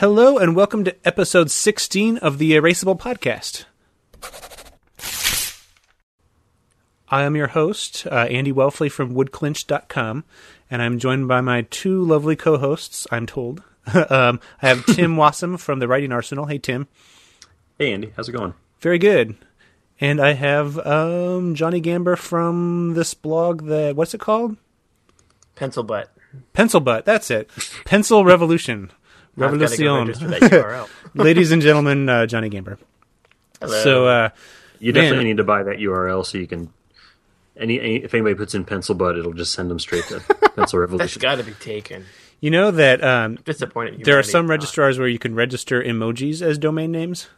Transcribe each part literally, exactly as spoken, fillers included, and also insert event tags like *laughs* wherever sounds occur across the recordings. Hello and welcome to episode sixteen of the Erasable Podcast. I am your host, uh, Andy Welfley from wood clinch dot com, and I'm joined by my two lovely co-hosts, I'm told. um, I have Tim Wassam from the Writing Arsenal. Hey, Tim. Hey, Andy. How's it going? Very good. And I have um, Johnny Gamber from this blog, that, what's it called? Pencil Butt. Pencil Butt, that's it. Pencil Revolution. Revolution. Ladies and gentlemen, uh, Johnny Gamber. Hello. So uh, you definitely man. need to buy that U R L so you can. Any, any if anybody puts in Pencil Butt, it'll just send them straight to Pencil Revolution. That's got to be taken. You know that um, disappointed. There are some registrars where you can register emojis as domain names.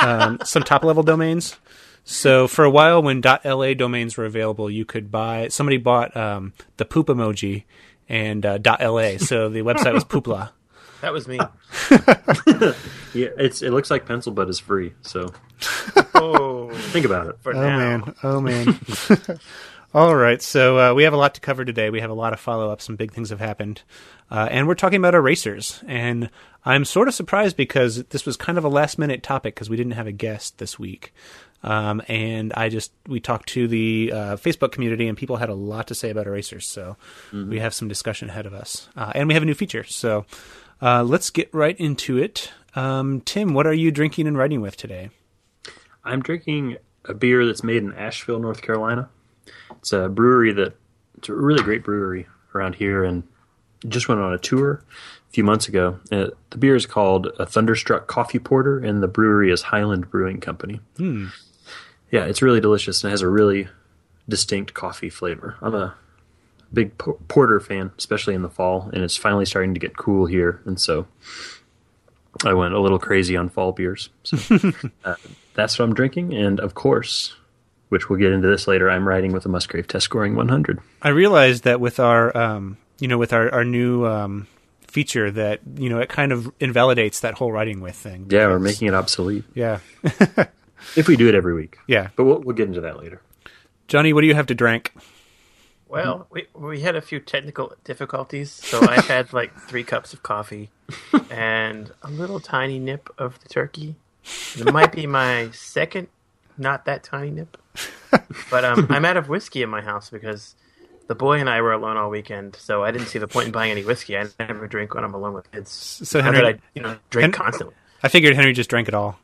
Um, some top level domains. So for a while, when .la domains were available, you could buy. Somebody bought um, the poop emoji and uh, .la, so the website was Poopla. That was me. yeah, it's. It looks like Pencil Butt is free. So, oh, think about it. For oh now. man, oh man. All right, so uh, we have a lot to cover today. We have a lot of follow-ups. Some big things have happened, uh, and we're talking about erasers. And I'm sort of surprised because this was kind of a last-minute topic because we didn't have a guest this week. Um, and I just we talked to the uh, Facebook community, and people had a lot to say about erasers. So mm-hmm. we have some discussion ahead of us, uh, and we have a new feature. So. Uh, let's get right into it. Um, Tim, what are you drinking and writing with today? I'm drinking a beer that's made in Asheville, North Carolina. It's a brewery that it's a really great brewery around here, and just went on a tour a few months ago. Uh, the beer is called a Thunderstruck Coffee Porter, and the brewery is Highland Brewing Company. Hmm. Yeah, it's really delicious and it has a really distinct coffee flavor. I'm a big porter fan, especially in the fall, and it's finally starting to get cool here, and so I went a little crazy on fall beers. So uh, that's what I'm drinking, and of course, which we'll get into this later, I'm writing with a Musgrave test scoring one hundred. I realized that with our, um, you know, with our our new um, feature that you know it kind of invalidates that whole writing with thing. Because, yeah, we're making it obsolete. Yeah, if we do it every week. Yeah, but we'll we'll get into that later. Johnny, what do you have to drink? Well, we we had a few technical difficulties, so I had like three cups of coffee and a little tiny nip of the turkey. It might be my second, not that tiny nip. But um, I'm out of whiskey in my house because the boy and I were alone all weekend, so I didn't see the point in buying any whiskey. I never drink when I'm alone with kids. So Henry, I, you know, drink Henry, constantly. I figured Henry just drank it all.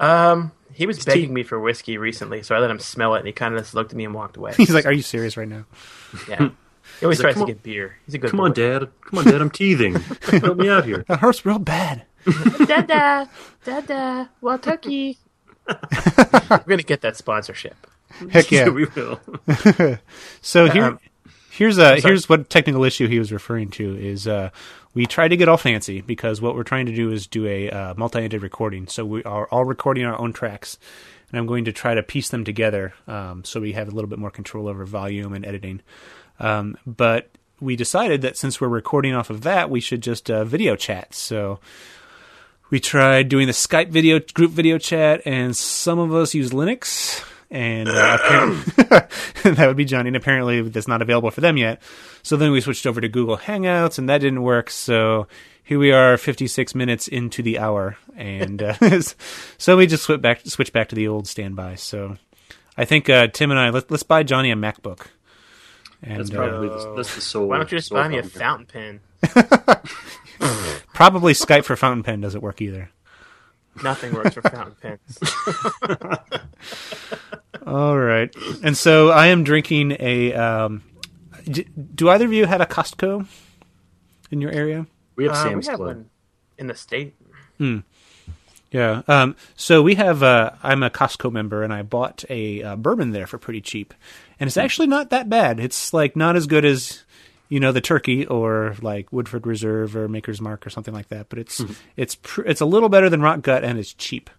um. He was begging me for whiskey recently, so I let him smell it, and he kind of just looked at me and walked away. He's like, are you serious right now? Yeah. He always like, tries to get beer. He's a good Come boy. on, Dad. Come on, Dad. I'm teething. Help me out here. That hurts real bad. Dada. Dada. Waitaki. We're going to get that sponsorship. Heck yeah. We will. So here, um, here's, a, here's what technical issue he was referring to is... Uh, We try to get all fancy because what we're trying to do is do a uh, multi-ended recording. So we are all recording our own tracks, and I'm going to try to piece them together um, so we have a little bit more control over volume and editing. Um, but we decided that since we're recording off of that, we should just uh, video chat. So we tried doing the Skype video group video chat, and some of us use Linux. And uh, that would be Johnny, and apparently that's not available for them yet. So then we switched over to Google Hangouts, and that didn't work. So here we are fifty-six minutes into the hour, and uh, so we just switched back, switched back to the old standby. So I think uh, Tim and I, let, let's buy Johnny a MacBook. And, that's probably uh, the, that's the soul. Why don't you just buy me a fountain pen? Probably Skype for fountain pen doesn't work either. Nothing works for fountain pens. All right. And so I am drinking a um, – d- do either of you have a Costco in your area? We have uh, Sam's we have Club. One in the state. Mm. Yeah. Um, so we have uh, – I'm a Costco member, and I bought a uh, bourbon there for pretty cheap. And it's actually not that bad. It's like not as good as – you know, the turkey or like Woodford Reserve or Maker's Mark or something like that. But it's mm-hmm. it's pr- it's a little better than Rock Gut, and it's cheap.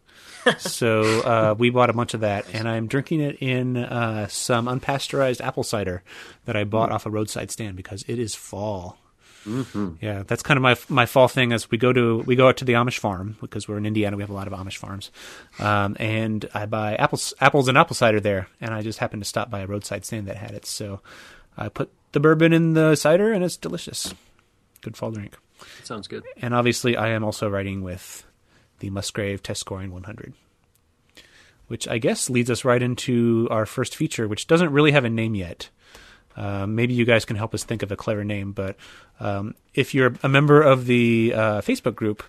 so uh, we bought a bunch of that, and I'm drinking it in uh, some unpasteurized apple cider that I bought mm-hmm. off a roadside stand because it is fall. Mm-hmm. Yeah, that's kind of my my fall thing. As we go to we go out to the Amish farm because we're in Indiana, we have a lot of Amish farms, um, and I buy apples apples and apple cider there, and I just happened to stop by a roadside stand that had it, so I put the bourbon in the cider, and it's delicious. Good fall drink. Sounds good. And obviously, I am also writing with the Musgrave Test Scoring one hundred, which I guess leads us right into our first feature, which doesn't really have a name yet. Uh, maybe you guys can help us think of a clever name, but um, if you're a member of the uh, Facebook group,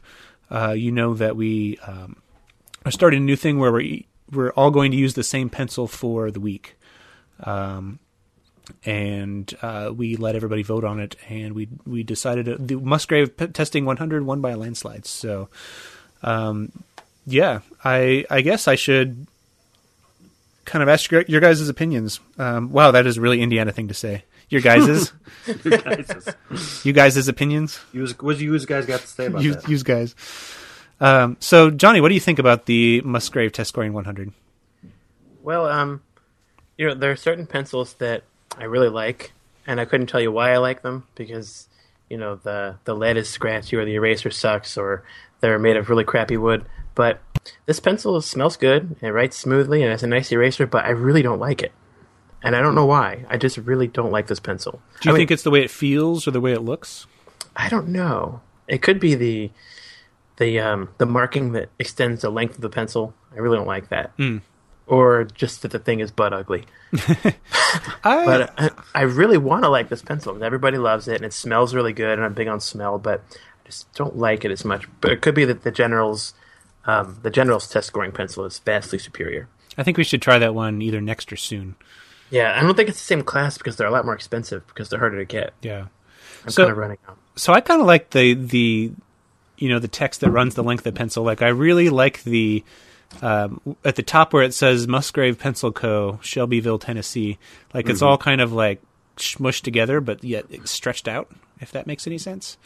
uh, you know that we um, are starting a new thing where we're, we're all going to use the same pencil for the week. Um, and uh, we let everybody vote on it, and we we decided to, the Musgrave Testing one hundred won by a landslide. So, um, yeah, I I guess I should kind of ask your, your guys' opinions. Um, wow, that is a really Indiana thing to say. Your guys', your guys'. You guys' opinions. You what do you guys got to say about you, that? You guys. Um, so, Johnny, what do you think about the Musgrave Test Scoring one hundred? Well, um. You know, there are certain pencils that I really like, and I couldn't tell you why I like them because, you know, the, the lead is scratchy or the eraser sucks or they're made of really crappy wood. But this pencil smells good, it writes smoothly, and it's a nice eraser, but I really don't like it. And I don't know why. I just really don't like this pencil. Do you I think mean, it's the way it feels or the way it looks? I don't know. It could be the the um, the marking that extends the length of the pencil. I really don't like that. Mm. Or just that the thing is butt ugly. I, but I, I really want to like this pencil because everybody loves it and it smells really good and I'm big on smell, but I just don't like it as much. But it could be that the General's um, the General's test scoring pencil is vastly superior. I think we should try that one either next or soon. Yeah, I don't think it's the same class because they're a lot more expensive because they're harder to get. Yeah, I'm so, kind of running out. So I kind of like the the you know the text that runs the length of the pencil. Like I really like the. Um, at the top where it says Musgrave Pencil Co., Shelbyville, Tennessee, like it's mm-hmm. all kind of like smushed together, but yet it's stretched out, if that makes any sense.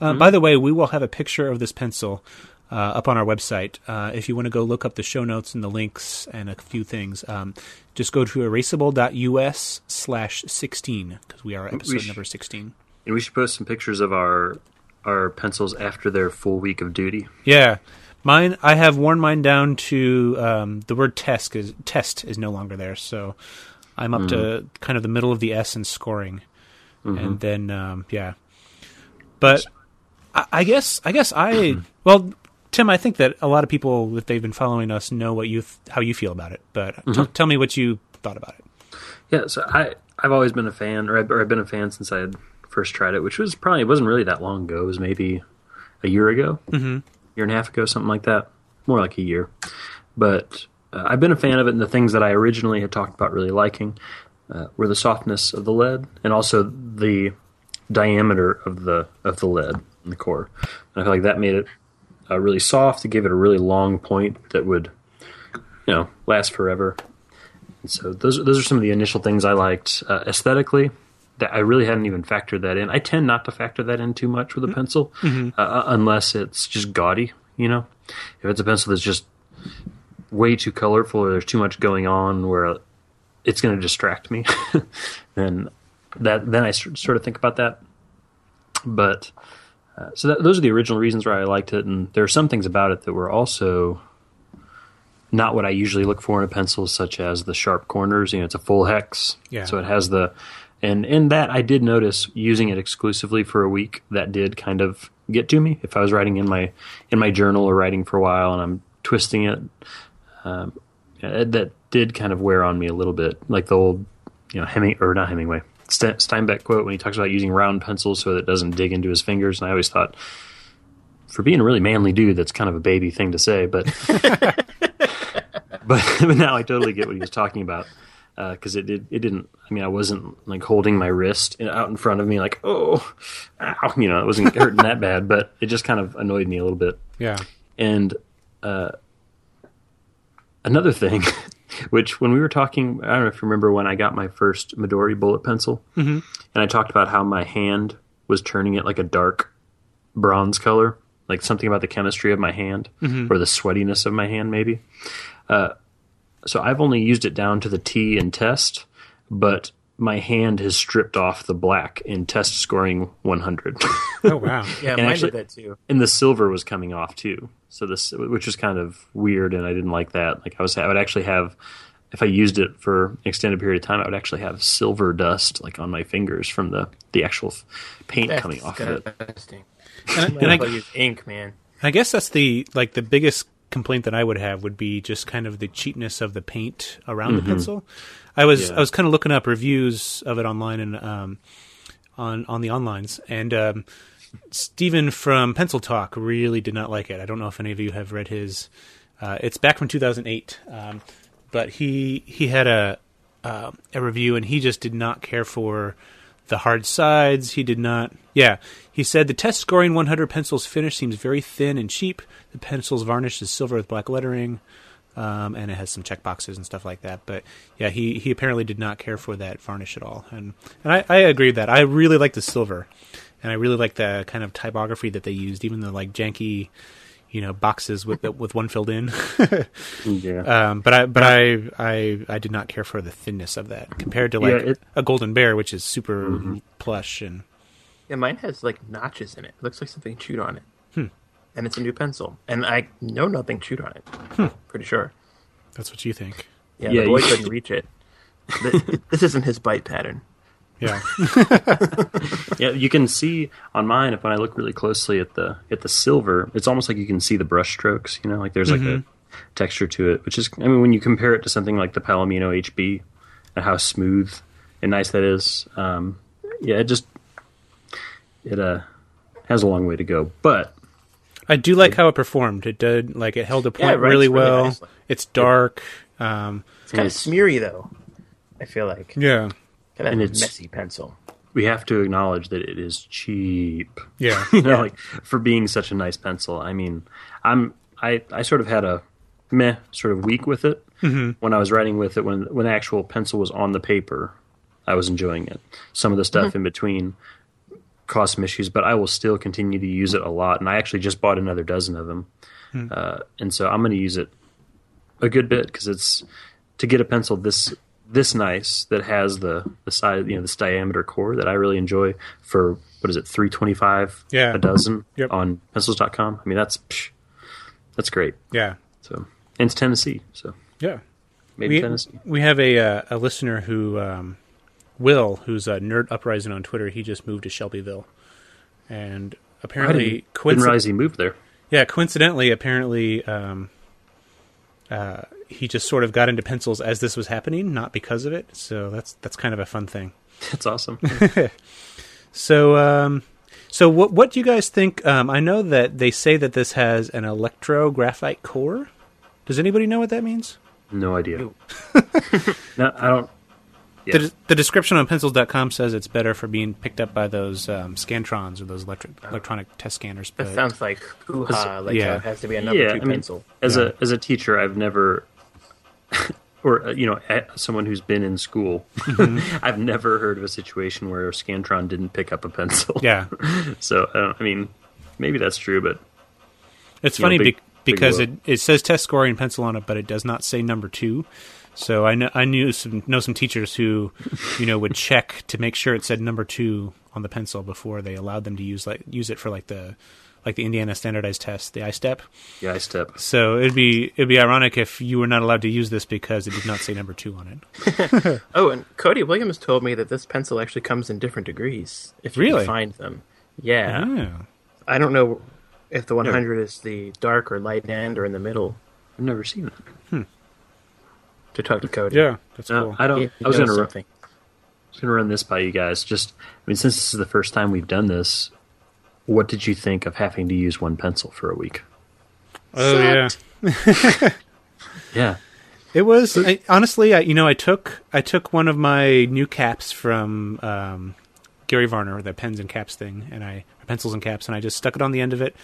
Uh, mm-hmm. By the way, we will have a picture of this pencil uh, up on our website. Uh, if you want to go look up the show notes and the links and a few things, um, just go to erasable.us slash 16 because we are episode we should, number sixteen. And we should post some pictures of our our pencils after their full week of duty. Yeah. Mine, I have worn mine down to um, the word test is, test is no longer there, so I'm up mm. to kind of the middle of the S in scoring, mm-hmm. and then um, yeah. But I, I guess I guess I well, Tim, I think that a lot of people that they've been following us know what you th- how you feel about it, but mm-hmm. t- tell me what you thought about it. Yeah, so I I've always been a fan, or I've, or I've been a fan since I had first tried it, which was probably it wasn't really that long ago. It was maybe a year ago. Mm-hmm. year and a half ago, something like that. More like a year. But uh, I've been a fan of it, and the things that I originally had talked about really liking uh, were the softness of the lead and also the diameter of the of the lead in the core. And I feel like that made it uh, really soft. It gave it a really long point that would, you know, last forever. And so those those are some of the initial things I liked uh, aesthetically. That I really hadn't even factored that in. I tend not to factor that in too much with a pencil, mm-hmm. uh, unless it's just gaudy, you know? If it's a pencil that's just way too colorful or there's too much going on where it's going to distract me, then that then I sort of think about that. But uh, so that, those are the original reasons why I liked it, and there are some things about it that were also not what I usually look for in a pencil, such as the sharp corners. You know, it's a full hex, yeah. So it has the... And in that, I did notice using it exclusively for a week that did kind of get to me. If I was writing in my in my journal or writing for a while and I'm twisting it, um, that did kind of wear on me a little bit. Like the old, you know, Heming or not Hemingway, Steinbeck quote when he talks about using round pencils so that it doesn't dig into his fingers. And I always thought, for being a really manly dude, that's kind of a baby thing to say. But but, but now I totally get what he was talking about. Because uh, it did, it didn't. I mean, I wasn't like holding my wrist in, out in front of me, like oh, ow, you know, it wasn't hurting that bad. But it just kind of annoyed me a little bit. Yeah. And uh, another thing, which when we were talking, I don't know if you remember when I got my first Midori bullet pencil, mm-hmm. and I talked about how my hand was turning it like a dark bronze color, like something about the chemistry of my hand mm-hmm. or the sweatiness of my hand, maybe. Uh, So I've only used it down to the T in test, but my hand has stripped off the black in test scoring one hundred. Oh, wow. Yeah, mine actually, did that too. And the silver was coming off too, so this, which was kind of weird, and I didn't like that. Like I was, I would actually have, if I used it for an extended period of time, I would actually have silver dust like on my fingers from the, the actual paint That's coming off of it. And, I, and I, I use ink, man. I guess that's the like the biggest complaint that I would have would be just kind of the cheapness of the paint around mm-hmm. the pencil. I was yeah. I was kind of looking up reviews of it online and um, on on the onlines, and um, Steven from Pencil Talk really did not like it. I don't know if any of you have read his. Uh, it's back from two thousand eight, um, but he he had a uh, a review, and he just did not care for the hard sides. He did not. Yeah, he said the test scoring one hundred pencil's finish seems very thin and cheap. The pencil's varnish is silver with black lettering, um, and it has some check boxes and stuff like that. But yeah, he, he apparently did not care for that varnish at all, and and I, I agree with that. I really like the silver, and I really like the kind of typography that they used, even the like janky, you know, boxes with with one filled in. yeah. Um, but I but I, I I did not care for the thinness of that compared to like yeah, it, a Golden Bear, which is super mm-hmm. plush and. Yeah, mine has like notches in it. It looks like something chewed on it, hmm. and it's a new pencil. And I know nothing chewed on it. Hmm. Pretty sure. That's what you think. Yeah, yeah the boy couldn't reach it. This isn't his bite pattern. Yeah. yeah, you can see on mine if when I look really closely at the at the silver, it's almost like you can see the brush strokes. You know, like there's mm-hmm. like a texture to it, which is I mean, when you compare it to something like the Palomino H B and how smooth and nice that is, um, yeah, it just it uh has a long way to go. But I do like it, how it performed. It did like it held a point yeah, it really well. Really it's dark. It, um, it's kind of smeary though. I feel like yeah. That's and it's a messy pencil. We have to acknowledge that it is cheap. Yeah, you know, yeah. like for being such a nice pencil. I mean, I'm I, I sort of had a meh sort of week with it mm-hmm. when I was writing with it. When when the actual pencil was on the paper, I was enjoying it. Some of the stuff mm-hmm. in between caused some issues, but I will still continue to use it a lot. And I actually just bought another dozen of them, mm-hmm. uh, and so I'm going to use it a good bit because it's to get a pencil this. This nice that has the, the side, you know, this diameter core that I really enjoy for what is it, three twenty-five yeah. a dozen yep. on pencils dot com. I mean, that's psh, that's great. Yeah. So and it's Tennessee, so yeah, made we, in Tennessee. We have a uh, a listener who um, Will, who's a Nerd Uprising on Twitter. He just moved to Shelbyville, and apparently, I didn't realize he moved there. Yeah, coincidentally, apparently. Um, Uh, he just sort of got into pencils as this was happening, not because of it. So that's that's kind of a fun thing. That's awesome. so um, so what what do you guys think? Um, I know that they say that this has an electrographite core. Does anybody know what that means? No idea. No, I don't. Yeah. The, the description on pencils dot com says it's better for being picked up by those um, Scantrons or those electric, electronic test scanners. But that sounds like hoo-ha, like yeah. it has to be a number yeah, two I pencil. Mean, as, yeah. a, as a teacher, I've never, or you know, someone who's been in school, mm-hmm. I've never heard of a situation where a Scantron didn't pick up a pencil. Yeah. so, I, don't, I mean, maybe that's true, but... It's funny know, big, be- because it, it says test scoring pencil on it, but it does not say number two. So I know I knew some know some teachers who, you know, would check to make sure it said number two on the pencil before they allowed them to use like use it for like the like the Indiana standardized test, the I STEP. Yeah, I STEP. So it'd be it'd be ironic if you were not allowed to use this because it did not say number two on it. oh, and Cody Williams told me that this pencil actually comes in different degrees if you really? Can find them. Yeah. Oh. I don't know if the one hundred no. is the dark or light end or in the middle. I've never seen that. Hmm. To talk to Cody. Yeah, that's no, cool. I don't. He, he I was going to run. I was going to run this by you guys. Just, I mean, since this is the first time we've done this, what did you think of having to use one pencil for a week? Oh Sucked. yeah, yeah. It was I, honestly, I, you know, I took I took one of my new caps from um, Gary Varner, the pens and caps thing, and I pencils and caps, and I just stuck it on the end of it,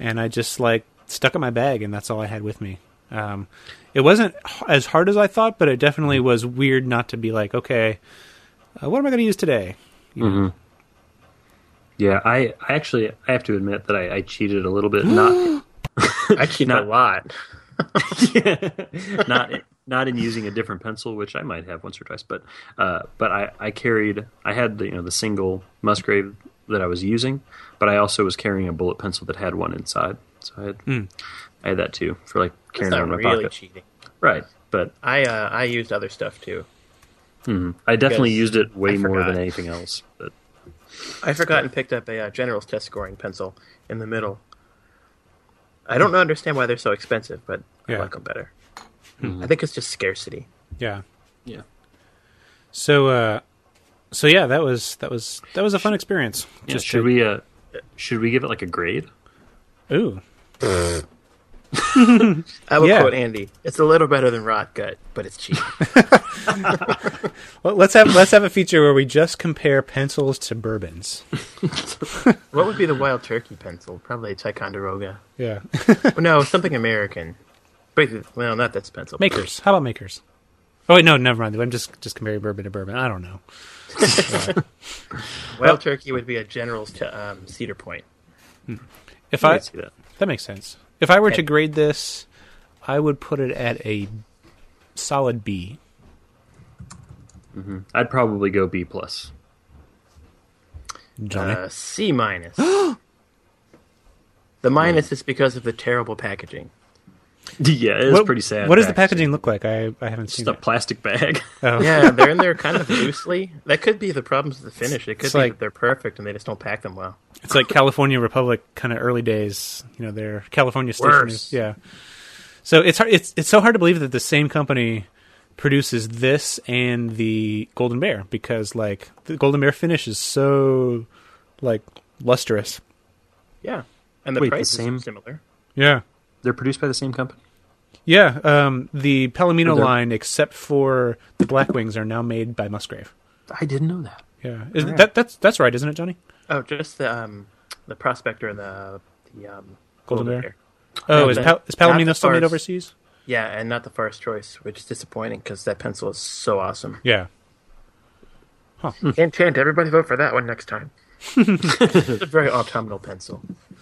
and I just like stuck it in my bag, and that's all I had with me. Um, it wasn't as hard as I thought, but it definitely was weird not to be like, okay, uh, what am I going to use today? You know? Mm-hmm. Yeah, I, I actually, I have to admit that I, I cheated a little bit. Not, I cheated not, a lot. yeah, not, not in using a different pencil, which I might have once or twice, but, uh, but I, I carried, I had the, you know, the single Musgrave that I was using, but I also was carrying a bullet pencil that had one inside. So I had, mm. I had that too for like carrying it in my really pocket. Cheating. Right, but I uh, I used other stuff too. Mm-hmm. I definitely used it way more than anything else. But I forgot and picked up a uh, General's Test Scoring pencil in the middle. I don't understand why they're so expensive, but yeah. I like them better. Mm-hmm. I think it's just scarcity. Yeah, yeah. So, uh, so yeah, that was that was that was a fun experience. Yeah, just should to... we uh, should we give it like a grade? Ooh. I will yeah. quote Andy. It's a little better than rot gut, but it's cheap. Well, let's have let's have a feature where we just compare pencils to bourbons. What would be the Wild Turkey pencil? Probably a Ticonderoga. Yeah. No, something American. Well, not that's pencil. Makers. How about Makers? Oh wait, no, never mind. I'm just just comparing bourbon to bourbon. I don't know. Wild well, Turkey would be a General's t- um, Cedar Point. If I, I see that. That makes sense. If I were okay. to grade this, I would put it at a solid B. Mm-hmm. I'd probably go B plus. Johnny? Uh, C minus. The minus is because of the terrible packaging. Yeah, it's pretty sad. What does packaging. the packaging look like? I, I haven't Just seen it. Just a plastic bag. Oh. Yeah, they're in there kind of loosely. That could be the problems with the finish. It could it's be like, that they're perfect and they just don't pack them well. It's like California Republic kind of early days, you know, their California stationers. Yeah. So it's hard, it's it's so hard to believe that the same company produces this and the Golden Bear, because like the Golden Bear finish is so like lustrous. Yeah. And the Wait, price the same? is similar. Yeah. They're produced by the same company? Yeah. Um, the Palomino line, except for the Black Wings, are now made by Musgrave. I didn't know that. Yeah. Is right. that that's that's right, isn't it, Johnny? Oh, just the um, the Prospector and the the um, Golden Bear. Bear. Oh, and is, the, Pal- is Palomino still made overseas? Yeah, and not the Forest Choice, which is disappointing because that pencil is so awesome. Yeah. Huh. And Chant, everybody vote for that one next time. It's a very autumnal pencil.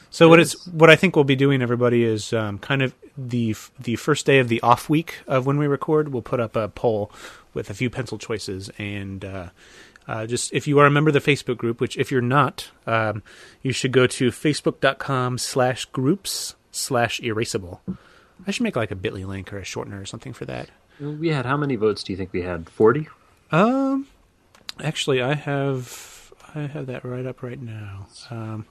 So it what is. It's what I think we'll be doing, everybody, is um, kind of the the first day of the off week of when we record. We'll put up a poll with a few pencil choices and. Uh, Uh, just if you are a member of the Facebook group, which if you're not, um, you should go to facebook.com slash groups slash erasable. I should make like a bit.ly link or a shortener or something for that. We had how many votes do you think we had? forty? Um, actually, I have I have that right up right now. Um,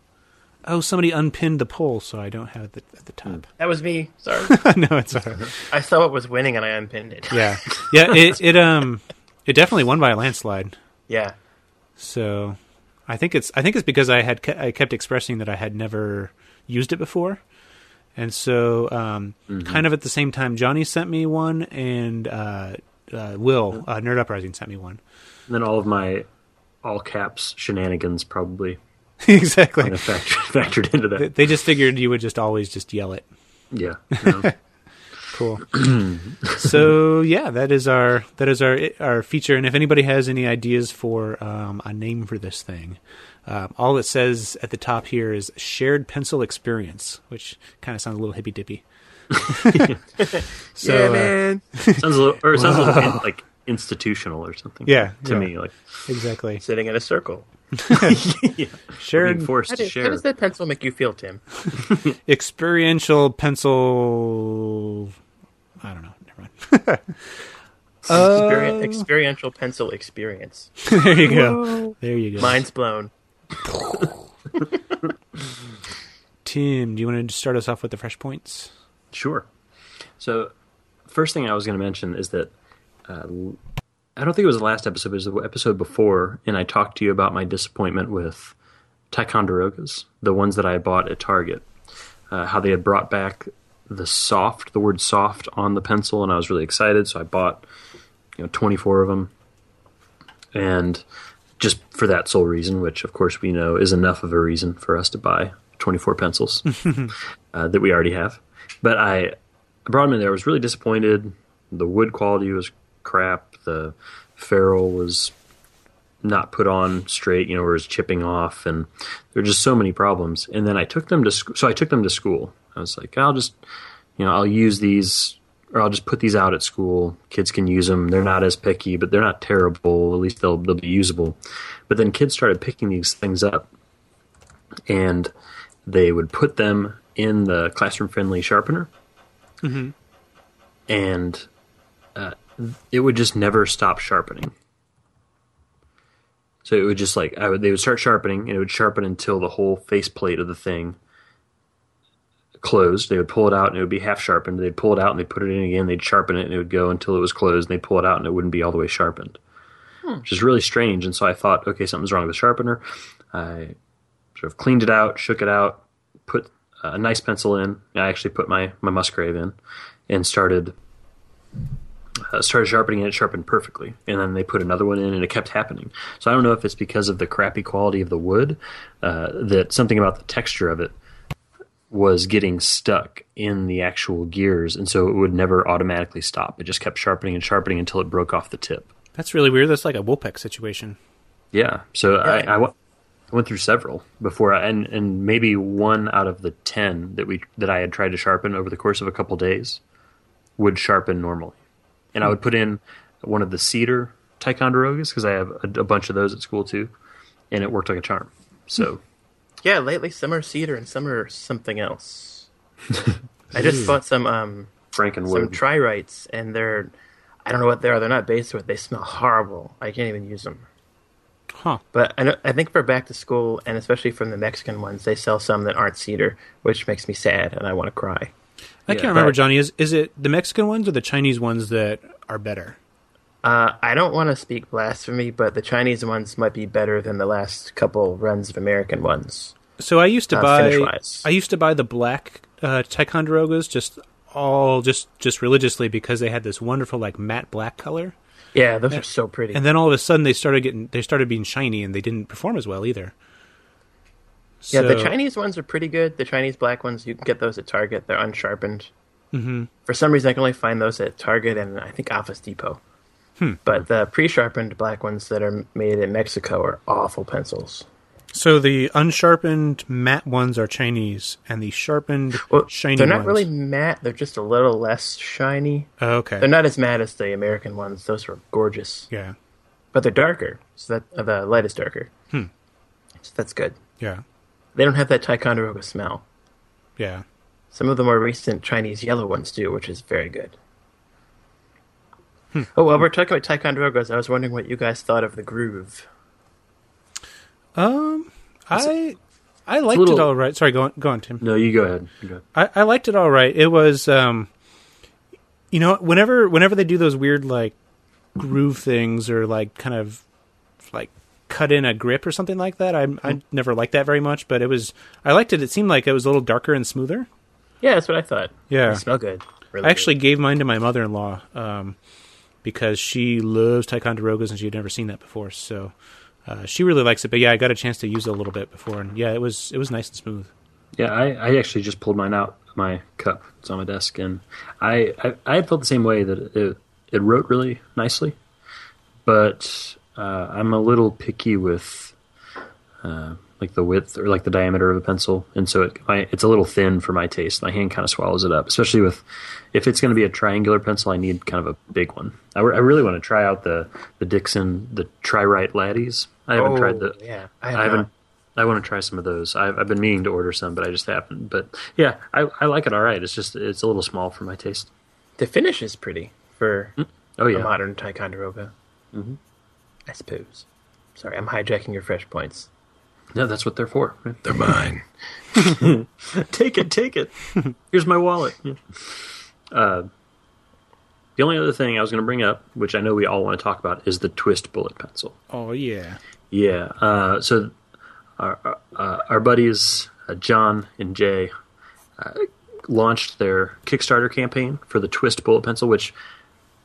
oh, somebody unpinned the poll, so I don't have it at the, at the top. That was me. Sorry. No, it's all right. I saw what was winning and I unpinned it. Yeah, yeah. It it um it definitely won by a landslide. Yeah, so I think it's I think it's because I had ke- I kept expressing that I had never used it before, and so um, mm-hmm. kind of at the same time Johnny sent me one, and uh, uh, Will uh, Nerd Uprising sent me one. And then all of my all caps shenanigans probably exactly kind of factored, factored into that. They just figured you would just always just yell it. Yeah. No. Cool. So yeah, that is our that is our our feature. And if anybody has any ideas for um, a name for this thing, uh, all it says at the top here is "shared pencil experience," which kind of sounds a little hippy dippy. So, yeah, man. Uh, sounds a little, or it sounds a little like institutional or something. Yeah, to yeah. me, like exactly sitting in a circle. Yeah. Shared. Being forced how, to did, share. How does that pencil make you feel, Tim? Experiential pencil. I don't know. Never mind. uh, experiential pencil experience. There you go. Whoa. There you go. Mind's blown. Tim, do you want to start us off with the fresh points? Sure. So, first thing I was going to mention is that uh, I don't think it was the last episode. It was the episode before, and I talked to you about my disappointment with Ticonderogas, the ones that I bought at Target, uh, how they had brought back the soft, the word soft on the pencil, and I was really excited, so I bought, you know, twenty-four of them, and just for that sole reason, which of course we know is enough of a reason for us to buy twenty-four pencils uh, that we already have. But I brought them in there. I was really disappointed. The wood quality was crap. The ferrule was not put on straight, you know, or it was chipping off, and there were just so many problems. And then I took them to sc- so I took them to school. I was like, I'll just, you know, I'll use these, or I'll just put these out at school. Kids can use them. They're not as picky, but they're not terrible. At least they'll they'll be usable. But then kids started picking these things up, and they would put them in the classroom-friendly sharpener, mm-hmm. and uh, it would just never stop sharpening. So it would just like I would, they would start sharpening, and it would sharpen until the whole faceplate of the thing closed. They would pull it out, and it would be half sharpened. They'd pull it out, and they'd put it in again. They'd sharpen it, and it would go until it was closed. And they'd pull it out, and it wouldn't be all the way sharpened, hmm. which is really strange. And so I thought, okay, something's wrong with the sharpener. I sort of cleaned it out, shook it out, put a nice pencil in. I actually put my, my Musgrave in and started uh, started sharpening, and it sharpened perfectly. And then they put another one in, and it kept happening. So I don't know if it's because of the crappy quality of the wood, uh, that something about the texture of it was getting stuck in the actual gears, and so it would never automatically stop. It just kept sharpening and sharpening until it broke off the tip. That's really weird. That's like a Woolpec situation. Yeah. So right. I, I, w- I went through several before, I, and, and maybe one out of the ten that we that I had tried to sharpen over the course of a couple days would sharpen normally. And hmm. I would put in one of the cedar Ticonderogas, because I have a, a bunch of those at school too, and it worked like a charm. So... Yeah, lately some are cedar and some are something else. I just bought some um, Frankenwood, some Tri-Rites, and they're, I don't know what they are. They're not based with. They smell horrible. I can't even use them. Huh. But I, know, I think for back to school, and especially from the Mexican ones, they sell some that aren't cedar, which makes me sad, and I want to cry. I yeah, can't remember, but, Johnny. Is is it the Mexican ones or the Chinese ones that are better? Uh, I don't want to speak blasphemy, but the Chinese ones might be better than the last couple runs of American ones. So I used to uh, buy, I used to buy the black uh, Ticonderogas just all just, just religiously, because they had this wonderful like matte black color. Yeah, those and, are so pretty. And then all of a sudden they started getting they started being shiny, and they didn't perform as well either. So, yeah, the Chinese ones are pretty good. The Chinese black ones, you can get those at Target. They're unsharpened. Mm-hmm. For some reason, I can only find those at Target and I think Office Depot. Hmm. But the pre-sharpened black ones that are made in Mexico are awful pencils. So the unsharpened matte ones are Chinese, and the sharpened well, shiny ones... They're not ones. really matte. They're just a little less shiny. Oh, okay. They're not as matte as the American ones. Those were gorgeous. Yeah. But they're darker. So that uh, the light is darker. Hmm. So that's good. Yeah. They don't have that Ticonderoga smell. Yeah. Some of the more recent Chinese yellow ones do, which is very good. Hmm. Oh, well, we're talking about Ticonderogas. I was wondering what you guys thought of the groove. Um, I I liked little... it all right. Sorry, go on, go on, Tim. No, you go ahead. You go ahead. I, I liked it all right. It was, um, you know, whenever whenever they do those weird like groove things, or like kind of like cut in a grip or something like that, I mm-hmm. I never liked that very much. But it was, I liked it. It seemed like it was a little darker and smoother. Yeah, that's what I thought. Yeah, it smelled good. Really I actually good. gave mine to my mother-in-law. Um. Because she loves Ticonderogas, and she had never seen that before, so uh, she really likes it. But yeah, I got a chance to use it a little bit before, and yeah, it was it was nice and smooth. Yeah, I, I actually just pulled mine out of my cup. It's on my desk, and I I, I felt the same way, that it it wrote really nicely, but uh, I'm a little picky with uh, like the width or like the diameter of a pencil, and so it my, it's a little thin for my taste. My hand kind of swallows it up, especially with. If it's going to be a triangular pencil, I need kind of a big one. I, re- I really want to try out the, the Dixon, the Tri-Rite Laddies. I haven't oh, tried the. Yeah, I, have I haven't. Not. I want to try some of those. I've, I've been meaning to order some, but I just haven't. But yeah, I, I like it all right. It's just it's a little small for my taste. The finish is pretty for mm. oh, yeah. a modern Ticonderoga, mm-hmm. I suppose. Sorry, I'm hijacking your fresh points. No, that's what they're for. Right? They're mine. Take it, take it. Here's my wallet. Yeah. Uh, the only other thing I was going to bring up, which I know we all want to talk about, is the twist bullet pencil. Oh, yeah. Yeah. Uh, so our, uh, our buddies, uh, John and Jay, uh, launched their Kickstarter campaign for the twist bullet pencil, which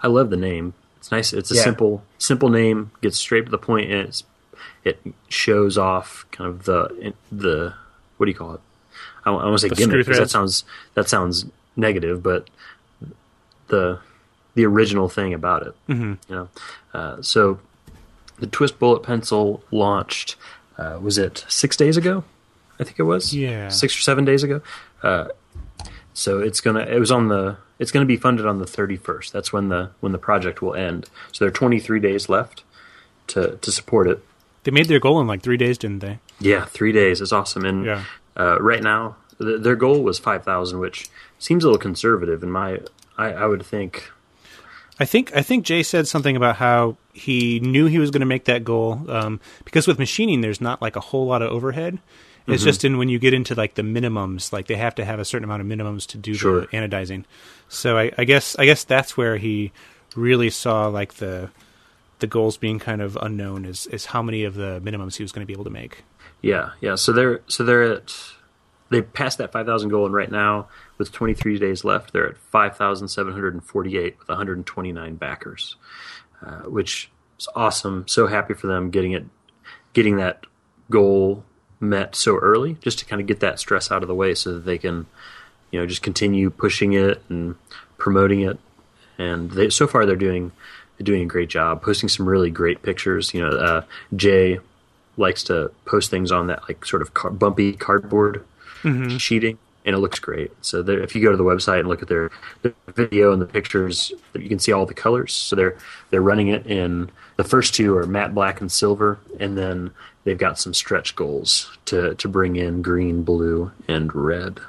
I love the name. It's nice. It's a yeah. simple simple name, gets straight to the point, and it's, it shows off kind of the, the what do you call it? I, I want to say gimmick, because that sounds, that sounds negative, but... the the original thing about it. Mm-hmm. You know? Uh, so the twist bullet pencil launched, uh, was it six days ago? I think it was. Yeah. Six or seven days ago. Uh, so it's gonna it was on the it's gonna be funded on the thirty-first. That's when the when the project will end. So there are twenty-three days left to, to support it. They made their goal in like three days, didn't they? Yeah, three days. It's awesome. And yeah. uh, right now th- their goal was five thousand, which seems a little conservative in my I, I would think I think I think Jay said something about how he knew he was going to make that goal um, because with machining, there's not like a whole lot of overhead. It's mm-hmm. just in when you get into like the minimums, like they have to have a certain amount of minimums to do sure. the anodizing. So I, I guess I guess that's where he really saw like the the goals being kind of unknown is is how many of the minimums he was going to be able to make. Yeah, yeah. So they're so they're at they passed that five thousand goal, and right now with twenty three days left, they're at five thousand seven hundred and forty eight with one hundred and twenty nine backers, uh, which is awesome. So happy for them getting it, getting that goal met so early, just to kind of get that stress out of the way so that they can, you know, just continue pushing it and promoting it. And they, so far they're doing they're doing a great job, posting some really great pictures. You know, uh, Jay likes to post things on that like sort of car- bumpy cardboard mm-hmm. sheeting, and it looks great. So if you go to the website and look at their, their video and the pictures, you can see all the colors. So they're they're running it in the first two are matte black and silver, and then they've got some stretch goals to, to bring in green, blue, and red.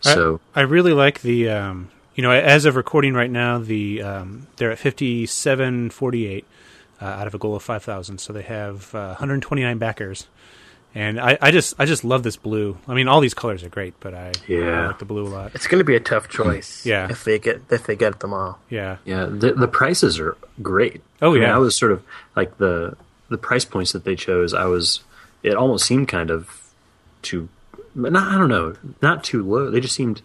So I, I really like the um, you know as of recording right now the um, they're at fifty-seven forty-eight uh, out of a goal of five thousand, so they have uh, one hundred twenty-nine backers. And I, I just I just love this blue. I mean, all these colors are great, but I, yeah. I like the blue a lot. It's going to be a tough choice. yeah. if they get if they get them all. Yeah, yeah. The, the prices are great. Oh yeah, I mean, I was sort of like the the price points that they chose. I was it almost seemed kind of too. Not I don't know, not too low. They just seemed.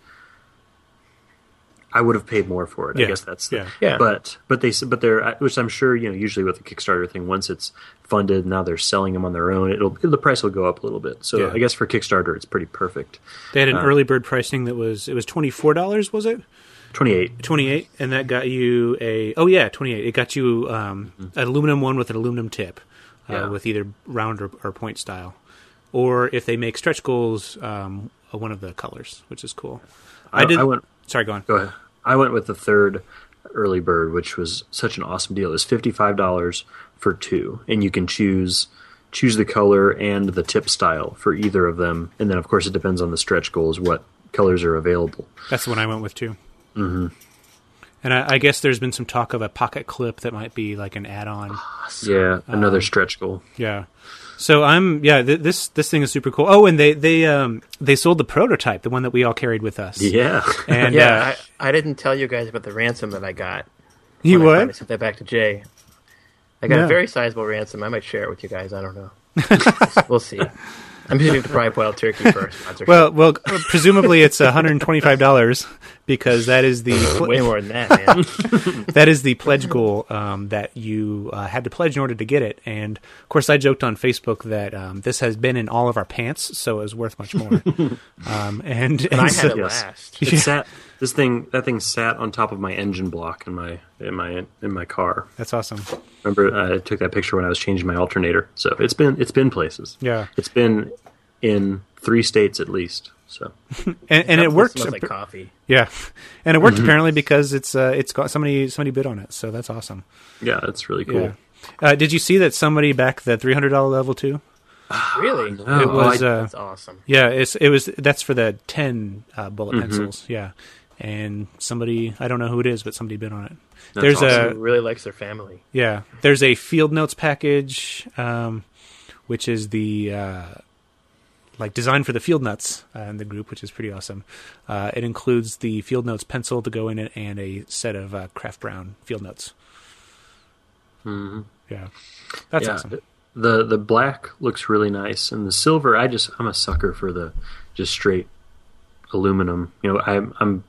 I would have paid more for it. Yeah. I guess that's yeah. The, yeah. But but they but they're which I'm sure you know usually with the Kickstarter thing once it's funded now they're selling them on their own it'll the price will go up a little bit. So yeah. I guess for Kickstarter it's pretty perfect. They had an um, early bird pricing that was it was twenty-four dollars was it? twenty-eight twenty-eight and that got you a oh yeah twenty-eight It got you um, mm-hmm. an aluminum one with an aluminum tip uh, yeah. with either round or, or point style, or if they make stretch goals um, one of the colors, which is cool. I, I did. I went, Sorry, go on. Go ahead. I went with the third early bird, which was such an awesome deal. It was fifty-five dollars for two, and you can choose choose the color and the tip style for either of them. And then, of course, it depends on the stretch goals, what colors are available. That's the one I went with, too. Mm-hmm. And I, I guess there's been some talk of a pocket clip that might be like an add-on. Awesome. Yeah, another um, stretch goal. Yeah. So I'm yeah. Th- this this thing is super cool. Oh, and they they um they sold the prototype, the one that we all carried with us. Yeah, and yeah. Uh, I, I didn't tell you guys about the ransom that I got. You what? I finally sent that back to Jay. I got yeah. a very sizable ransom. I might share it with you guys. I don't know. We'll see. I'm just going to deprive Wild Turkey for our sponsorship. Well, well, presumably it's one hundred twenty-five dollars because that is the pl- way more than that, man. That is the pledge goal um, that you uh, had to pledge in order to get it. And of course, I joked on Facebook that um, this has been in all of our pants, so it was worth much more. um, and, and, and I so, had it last. It yeah. sat, this thing, that thing sat on top of my engine block in my in my in my car. That's awesome. Remember, I took that picture when I was changing my alternator. So it's been it's been places. Yeah, it's been in three states at least. So and, and it worked. Smells like coffee. Yeah, and it worked mm-hmm. apparently because it's uh, it's got somebody somebody bid on it. So that's awesome. Yeah, that's really cool. Yeah. Uh, did you see that somebody backed the three hundred dollar level too? Really? No. It was oh, I, uh, that's awesome. Yeah, it's it was that's for the ten uh, bullet mm-hmm. pencils. Yeah. And somebody, I don't know who it is, but somebody bid on it. That's there's awesome. a who really likes their family. Yeah, there's a Field Notes package, um, which is the uh, like design for the Field Nuts uh, in the group, which is pretty awesome. Uh, it includes the Field Notes pencil to go in it and a set of uh, Kraft Brown Field Notes. Mm-hmm. Yeah, that's yeah, awesome. The the black looks really nice, and the silver. I just I'm a sucker for the just straight. Aluminum. You know, I'm I'm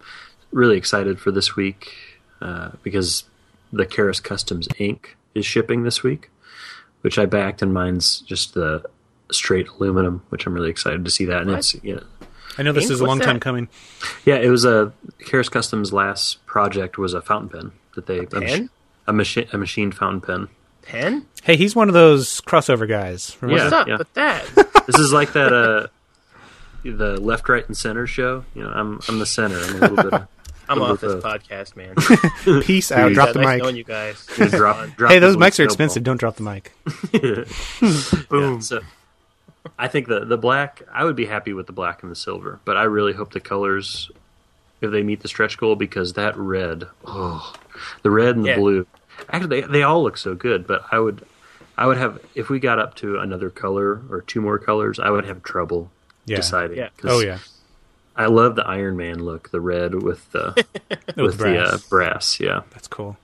really excited for this week uh, because the Karas Customs Incorporated is shipping this week, which I backed, and mine's just the straight aluminum, which I'm really excited to see that. And what? it's yeah. I know this Ink? is a long What's time that? coming. Yeah, it was a Karas Customs last project was a fountain pen that they a pen? a, machi- a machined fountain pen. Pen? Hey, he's one of those crossover guys. Remember? What's yeah, up yeah. with that? This is like that. Uh, The left, right, and center show. You know, I'm I'm the center. I'm a little bit. Of, I'm off this of, podcast, man. Peace out. Dude, drop the nice mic. Knowing you guys. drop, drop hey, those mics are expensive. Ball. Don't drop the mic. yeah. Boom. Yeah, so I think the the black. I would be happy with the black and the silver, but I really hope the colors if they meet the stretch goal, because that red, oh, the red and the yeah. blue. Actually, they they all look so good, but I would I would have, if we got up to another color or two more colors, I would have trouble yeah. deciding. Yeah. Oh yeah, I love the Iron Man look, the red with the with, with brass. the uh, brass. Yeah, that's cool.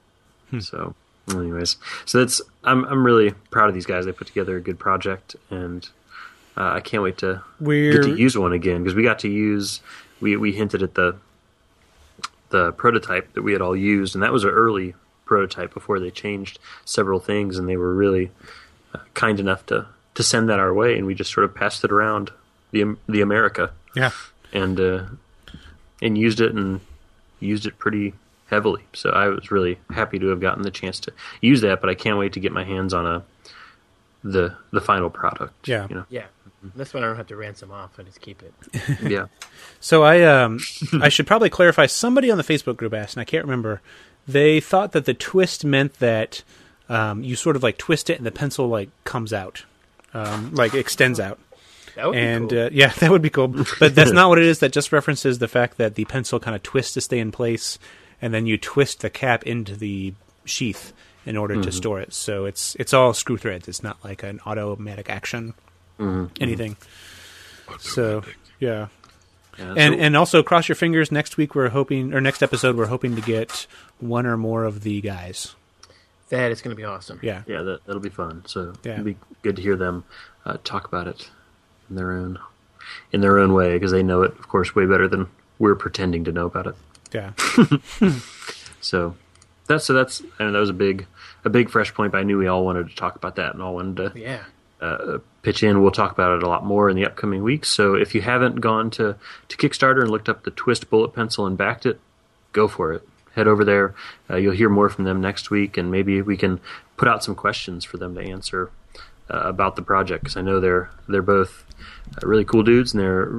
Hmm. So, anyways, so that's I'm I'm really proud of these guys. They put together a good project, and uh, I can't wait to We're... get to use one again, because we got to use we we hinted at the the prototype that we had all used, and that was an early prototype before they changed several things, and they were really uh, kind enough to to send that our way, and we just sort of passed it around the the America, yeah, and uh, and used it and used it pretty heavily. So I was really happy to have gotten the chance to use that, but I can't wait to get my hands on a the the final product. Yeah, you know? Yeah. This one I don't have to ransom off. I just keep it. Yeah. So I um I should probably clarify. Somebody on the Facebook group asked, and I can't remember. They thought that the twist meant that um, you sort of like twist it and the pencil like comes out, um, like extends out. That would and, be cool. Uh, yeah, that would be cool. But that's not what it is. That just references the fact that the pencil kind of twists to stay in place, and then you twist the cap into the sheath in order mm-hmm. to store it. So it's it's all screw threads. It's not like an automatic action, mm-hmm. anything. Mm-hmm. So, yeah. Yeah, and so, and also cross your fingers. Next week we're hoping, or next episode we're hoping to get one or more of the guys. That is going to be awesome. Yeah, yeah, that that'll be fun. So yeah. it'll be good to hear them uh, talk about it in their own in their own way, because they know it, of course, way better than we're pretending to know about it. Yeah. so that's so that's I know that was a big a big fresh point. But I knew we all wanted to talk about that and all wanted to yeah. Uh, pitch in. We'll talk about it a lot more in the upcoming weeks. So if you haven't gone to, to Kickstarter and looked up the Twist Bullet Pencil and backed it, go for it. Head over there. Uh, you'll hear more from them next week, and maybe we can put out some questions for them to answer uh, about the project, because I know they're they're both uh, really cool dudes, and they're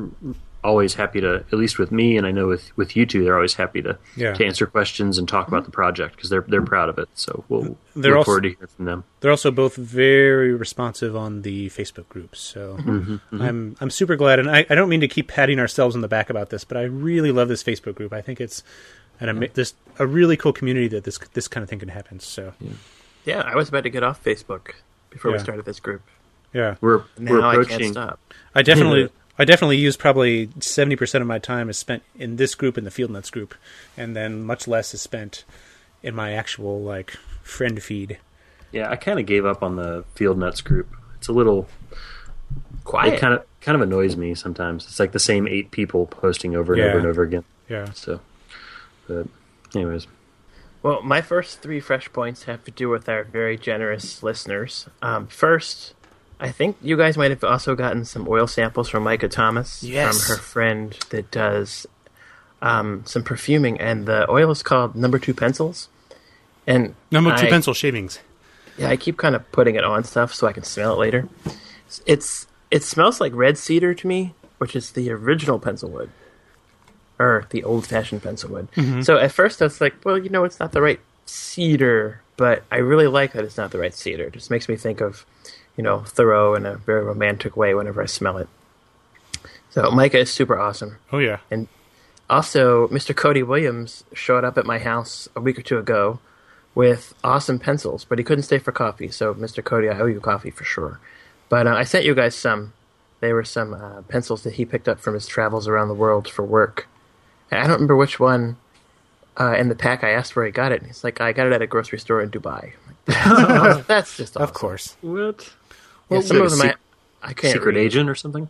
always happy to, at least with me, and I know with, with you two, they're always happy to, yeah. to answer questions and talk about the project, because they're they're proud of it. So we'll they're look also, forward to hearing from them. They're also both very responsive on the Facebook groups. So mm-hmm, mm-hmm. I'm I'm super glad, and I, I don't mean to keep patting ourselves on the back about this, but I really love this Facebook group. I think it's an ama- this a really cool community that this this kind of thing can happen. So yeah, yeah I was about to get off Facebook before yeah. we started this group. Yeah, we're now we're approaching. I can't stop. I definitely. I definitely use probably seventy percent of my time is spent in this group, in the Field Nuts group, and then much less is spent in my actual like friend feed. Yeah, I kind of gave up on the Field Nuts group. It's a little quiet. It kind of kind of annoys me sometimes. It's like the same eight people posting over and yeah. over and over again. Yeah. So, but anyways. Well, my first three fresh points have to do with our very generous listeners. Um, first. I think you guys might have also gotten some oil samples from Micah Thomas, yes. from her friend that does um, some perfuming, and the oil is called Number Two Pencils. And Number I, Two Pencil Shavings. Yeah, I keep kind of putting it on stuff so I can smell it later. It's It smells like red cedar to me, which is the original pencil wood, or the old-fashioned pencil wood. Mm-hmm. So at first I was like, well, you know, it's not the right cedar, but I really like that it's not the right cedar. It just makes me think of... you know, Thoreau in a very romantic way whenever I smell it. So Micah is super awesome. Oh, yeah. And also, Mister Cody Williams showed up at my house a week or two ago with awesome pencils, but he couldn't stay for coffee. So, Mister Cody, I owe you coffee for sure. But uh, I sent you guys some. They were some uh, pencils that he picked up from his travels around the world for work. And I don't remember which one uh, in the pack I asked where he got it. And he's like, I got it at a grocery store in Dubai. That's just awesome. Of course. What? Yeah, some of them sec- I, I can't secret read. Agent or something?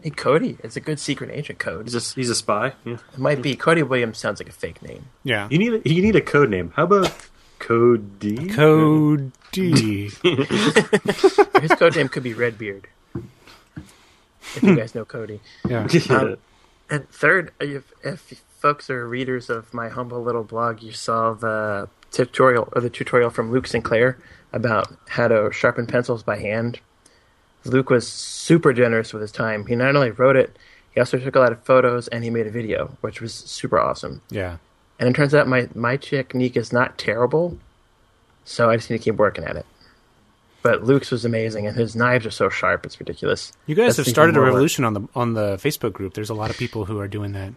Hey, Cody. It's a good secret agent code. He's a, he's a spy. Yeah. It might be. Cody Williams sounds like a fake name. Yeah. You need a, you need a code name. How about Cody? Cody. His code name could be Redbeard. If you guys know Cody. Yeah. Um, and third, if, if folks are readers of my humble little blog, you saw the tutorial or the tutorial from Luke Sinclair about how to sharpen pencils by hand. Luke was super generous with his time. He not only wrote it, he also took a lot of photos, and he made a video, which was super awesome. Yeah. And it turns out my, my technique is not terrible, so I just need to keep working at it. But Luke's was amazing, and his knives are so sharp, it's ridiculous. You guys That's have started a revolution on the on the Facebook group. There's a lot of people who are doing that.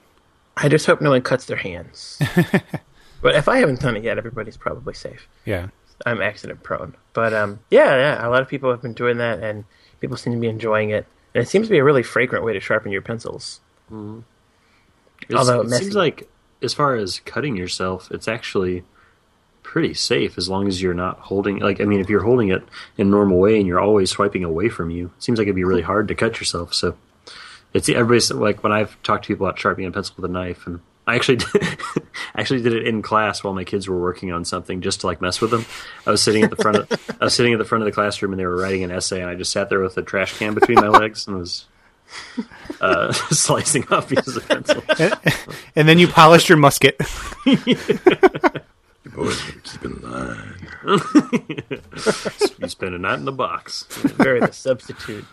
I just hope no one cuts their hands. But if I haven't done it yet, everybody's probably safe. Yeah. I'm accident prone. But um, yeah, yeah, a lot of people have been doing that, and people seem to be enjoying it. And it seems to be a really fragrant way to sharpen your pencils. Mm. Although it messy. Seems like, as far as cutting yourself, it's actually pretty safe as long as you're not holding. Like, I mean, if you're holding it in a normal way and you're always swiping away from you, it seems like it'd be really hard to cut yourself. So it's everybody's like when I've talked to people about sharpening a pencil with a knife, and I actually did, actually did it in class while my kids were working on something just to like mess with them. I was sitting at the front of I was sitting at the front of the classroom and they were writing an essay, and I just sat there with a trash can between my legs and was uh, slicing off pieces of pencil. And then you polished your musket. You boys better keep in line. You spend a night in the box. Very the substitute.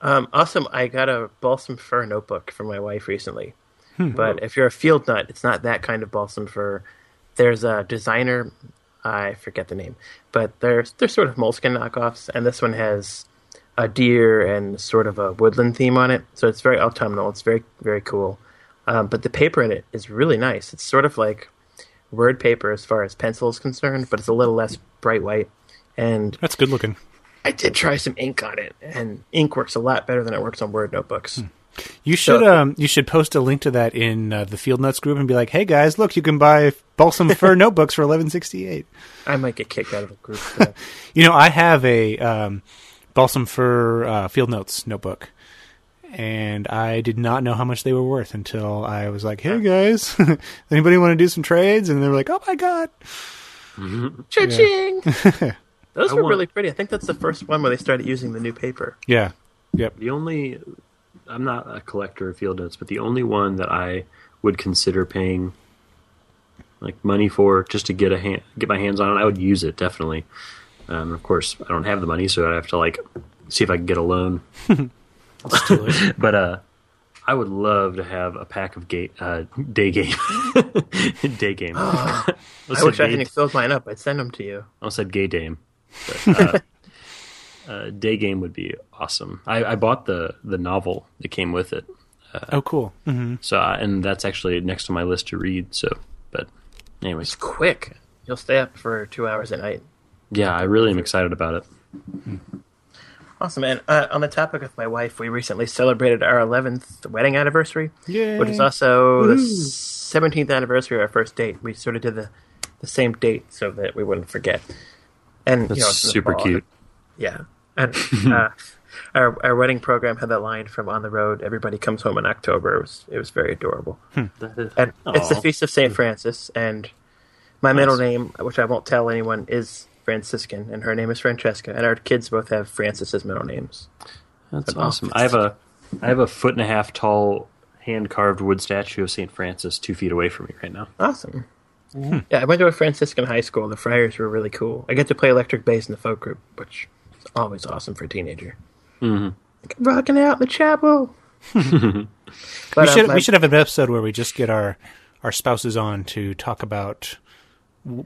Um, awesome. I got a balsam fir notebook from my wife recently. Hmm. But if you're a field nut, it's not that kind of balsam fir. There's a designer, I forget the name, but there's there's sort of moleskin knockoffs, and this one has a deer and sort of a woodland theme on it. So it's very autumnal. It's very, very cool. Um, but the paper in it is really nice. It's sort of like word paper as far as pencil is concerned, but it's a little less bright white. And that's good looking. I did try some ink on it, and ink works a lot better than it works on Word notebooks. You should so, um, you should post a link to that in uh, the Field Nuts group and be like, "Hey guys, look, you can buy balsam fir notebooks for eleven sixty-eight." I might get kicked out of the group. So. You know, I have a um, balsam fir uh, Field Notes notebook, and I did not know how much they were worth until I was like, "Hey guys, anybody want to do some trades?" And they were like, "Oh my god, mm-hmm. Cha-ching!" Yeah. Those I were want, really pretty. I think that's the first one where they started using the new paper. Yeah. Yep. The only, I'm not a collector of field notes, but the only one that I would consider paying like money for just to get a hand, get my hands on it, I would use it definitely. Um, of course, I don't have the money, so I have to like see if I can get a loan. Let's do it. *laughs* But uh, I would love to have a pack of ga- uh, day game. Day game. Oh, I wish I could fill mine up. I'd send them to you. I said gay dame. But, uh, uh, day game would be awesome. I, I bought the, the novel that came with it. Uh, oh, cool! Mm-hmm. So, uh, and that's actually next on my list to read. So, but anyways, it's quick. You'll stay up for two hours a night. Yeah, I really am excited about it. Mm-hmm. Awesome, and uh, on the topic of my wife, we recently celebrated our eleventh wedding anniversary, Yay. Which is also Woo-hoo. the seventeenth anniversary of our first date. We sort of did the the same date so that we wouldn't forget. And, that's you know, super fall. Cute. Yeah. And uh, our, our wedding program had that line from On the Road, everybody comes home in October. It was, it was very adorable. Hmm. And it's the Feast of Saint Francis, and my middle nice. name, which I won't tell anyone, is Franciscan, and her name is Francesca, and our kids both have Francis as middle names. That's but awesome. I have a I have a foot and a half tall hand-carved wood statue of Saint Francis two feet away from me right now. Awesome. Mm-hmm. Yeah, I went to a Franciscan high school. The friars were really cool. I get to play electric bass in the folk group, which is always awesome for a teenager. Mm-hmm. Like, rocking out in the chapel. but, we, should, um, like, we should have an episode where we just get our, our spouses on to talk about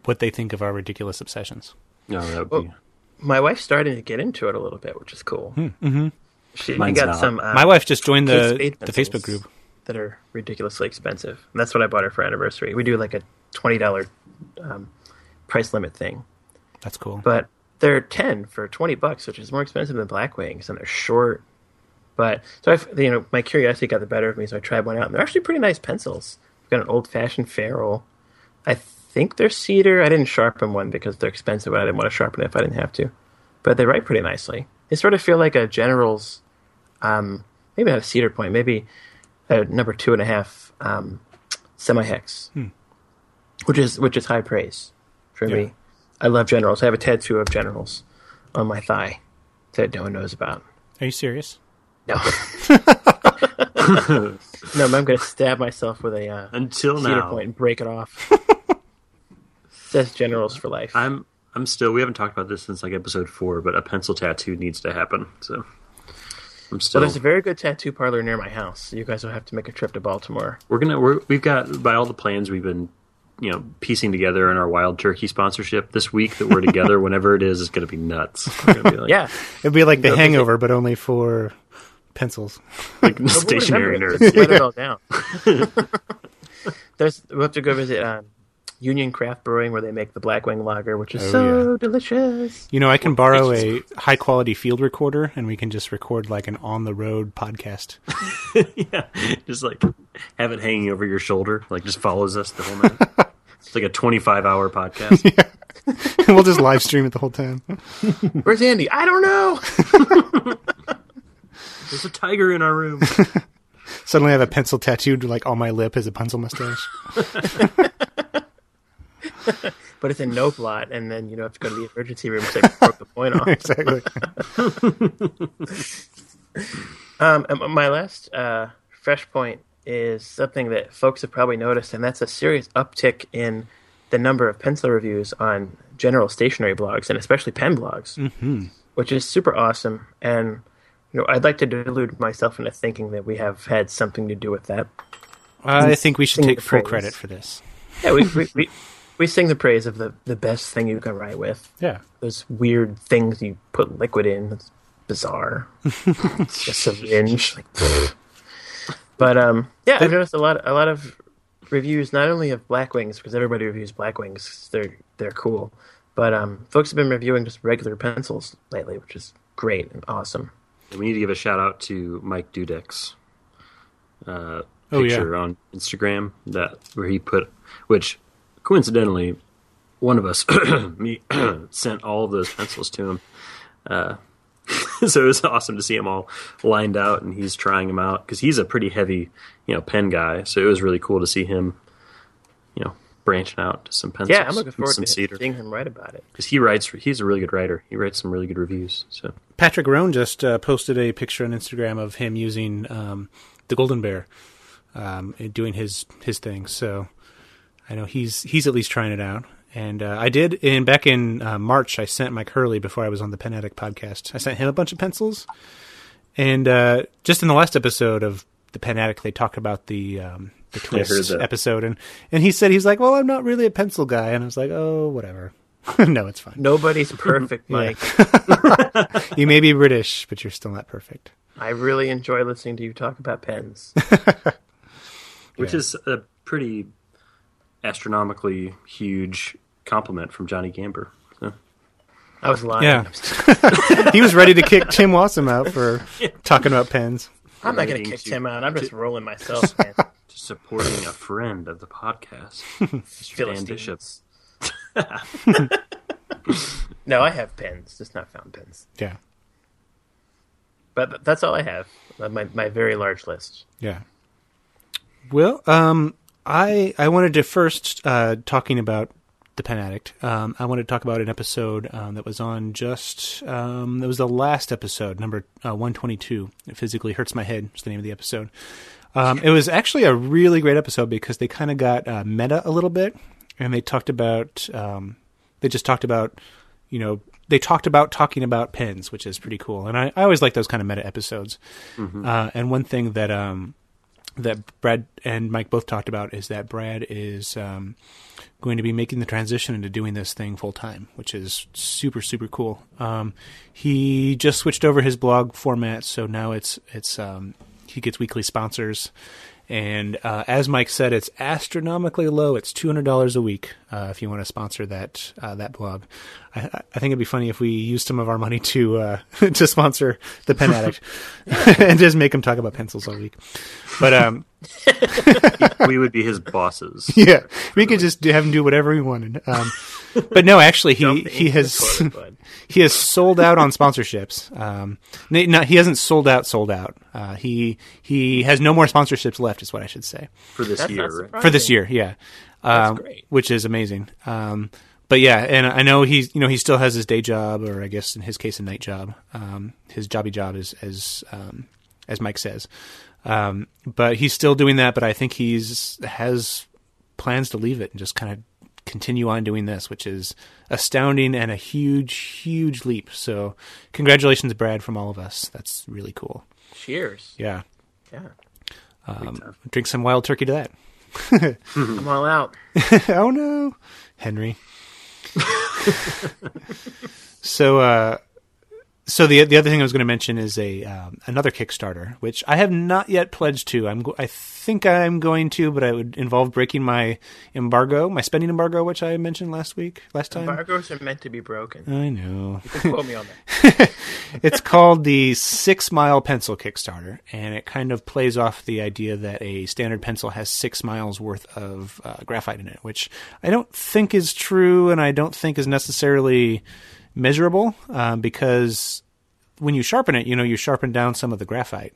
what they think of our ridiculous obsessions. No, that would well, be... My wife's starting to get into it a little bit, which is cool. Mm-hmm. She got not. some. Um, my wife just joined the the Facebook group. That are ridiculously expensive. And that's what I bought her for anniversary. We do like a twenty dollars um, price limit thing. That's cool. But they're ten for twenty bucks, which is more expensive than Black Wings, and they're short. But so I've, you know, my curiosity got the better of me, so I tried one out, and they're actually pretty nice pencils. I've got an old-fashioned ferrule. I think they're cedar. I didn't sharpen one because they're expensive, and I didn't want to sharpen it if I didn't have to. But they write pretty nicely. They sort of feel like a General's, um, maybe not a Cedar Point, maybe a number two and a half um, semi-hex. Hmm. Which is which is high praise for yeah. me. I love Generals. I have a tattoo of Generals on my thigh that no one knows about. Are you serious? No. No, I'm going to stab myself with a uh, until Cedar now point and break it off. It says Generals for life. I'm I'm still. We haven't talked about this since like episode four, but a pencil tattoo needs to happen. So. Well, there's a very good tattoo parlor near my house. You guys will have to make a trip to Baltimore. We're gonna. We're, we've got by all the plans we've been, you know, piecing together in our Wild Turkey sponsorship this week that we're together. Whenever it is, it's gonna be nuts. Gonna be like, yeah, it'd be like The Hangover, but only for pencils. Like stationary nerds. Let it all down. There's, we'll have to go visit um, Union Craft Brewing, where they make the Blackwing Lager, which is oh, so yeah. delicious. You know, I can borrow a high-quality field recorder, and we can just record like an on-the-road podcast. Yeah, just like have it hanging over your shoulder, like just follows us the whole night. It's like a twenty-five hour podcast. Yeah. We'll just live stream it the whole time. Where's Andy? I don't know. There's a tiger in our room. Suddenly I have a pencil tattooed like on my lip as a pencil mustache. But it's a no blot, and then you don't have to go to the emergency room to take the point off. Exactly. um, my last uh, fresh point is something that folks have probably noticed, and that's a serious uptick in the number of pencil reviews on general stationery blogs, and especially pen blogs, mm-hmm. which is super awesome. And you know, I'd like to delude myself into thinking that we have had something to do with that. I think we should take full credit for this. Yeah, we we, we we sing the praise of the, the best thing you can write with. Yeah. Those weird things you put liquid in. It's bizarre. It's just a syringe. Like, but um, yeah, I've noticed a lot a lot of reviews, not only of Blackwings, because everybody reviews Blackwings. They're, they're cool. But um, folks have been reviewing just regular pencils lately, which is great and awesome. We need to give a shout out to Mike Dudek's uh, picture oh, yeah. on Instagram that where he put, which coincidentally, one of us me sent all of those pencils to him. Uh, so it was awesome to see them all lined out, and he's trying them out because he's a pretty heavy, you know, pen guy. So it was really cool to see him, you know, branching out to some pencils. Yeah, I'm looking forward to cedar. Seeing him write about it, because he writes. He's a really good writer. He writes some really good reviews. So Patrick Roan just uh, posted a picture on Instagram of him using um, the Golden Bear, um, doing his his thing. So I know he's he's at least trying it out. And uh, I did. And back in uh, March, I sent Mike Hurley, before I was on the Pen Addict podcast, I sent him a bunch of pencils. And uh, just in the last episode of the Pen Addict, they talked about the um, the Twist episode, and, and he said, he's like, well, I'm not really a pencil guy. And I was like, oh, whatever. No, it's fine. Nobody's perfect, Mike. You may be British, but you're still not perfect. I really enjoy listening to you talk about pens. Which yeah. is a pretty astronomically huge compliment from Johnny Gamber. So. I was lying. Yeah. He was ready to kick Tim Wassam out for yeah. talking about pens. I'm not going to kick Tim out. I'm just to, rolling myself, man. Supporting a friend of the podcast, Mister Bishop. No, I have pens, just not fountain pens. Yeah, but that's all I have. My my very large list. Yeah. Well, um, I I wanted to first uh, talking about the Pen Addict. Um, I wanted to talk about an episode um, that was on just um, that was the last episode, number uh, one twenty-two. It physically hurts my head. Is the name of the episode. Um, it was actually a really great episode because they kind of got uh, meta a little bit, and they talked about um, they just talked about you know they talked about talking about pens, which is pretty cool. And I, I always like those kind of meta episodes. Mm-hmm. Uh, and one thing that um, that Brad and Mike both talked about is that Brad is um, going to be making the transition into doing this thing full time, which is super super cool. Um, he just switched over his blog format, so now it's it's. Um, He gets weekly sponsors, and uh, as Mike said, it's astronomically low. It's two hundred dollars a week uh, if you want to sponsor that uh, that blog. I, I think it'd be funny if we used some of our money to uh, to sponsor the Pen Addict and just make him talk about pencils all week. But um, we would be his bosses. Yeah, we could just have him do whatever he wanted. Um, but no, actually, he he has toilet, he has sold out on sponsorships. Um, no, he hasn't sold out. Sold out. Uh, he he has no more sponsorships left, is what I should say, for this That's year. For this year, yeah, um, That's great. Which is amazing. Um, but yeah, and I know he's you know he still has his day job, or I guess in his case, a night job. Um, his jobby job is as um, as Mike says. Um, but he's still doing that, but I think he's has plans to leave it and just kind of continue on doing this, which is astounding and a huge, huge leap. So congratulations, Brad, from all of us. That's really cool. Cheers. Yeah. Yeah. Um, drink some wild turkey to that. I'm all out. Oh no, Henry. So, uh, So the the other thing I was going to mention is a um, another Kickstarter, which I have not yet pledged to. I'm go- I think I'm going to, but I would involve breaking my embargo, my spending embargo, which I mentioned last week, last time. Embargoes are meant to be broken. I know. You can quote me on that. It's called the Six Mile Pencil Kickstarter, and it kind of plays off the idea that a standard pencil has six miles worth of uh, graphite in it, which I don't think is true, and I don't think is necessarily measurable, um, because when you sharpen it, you know, you sharpen down some of the graphite.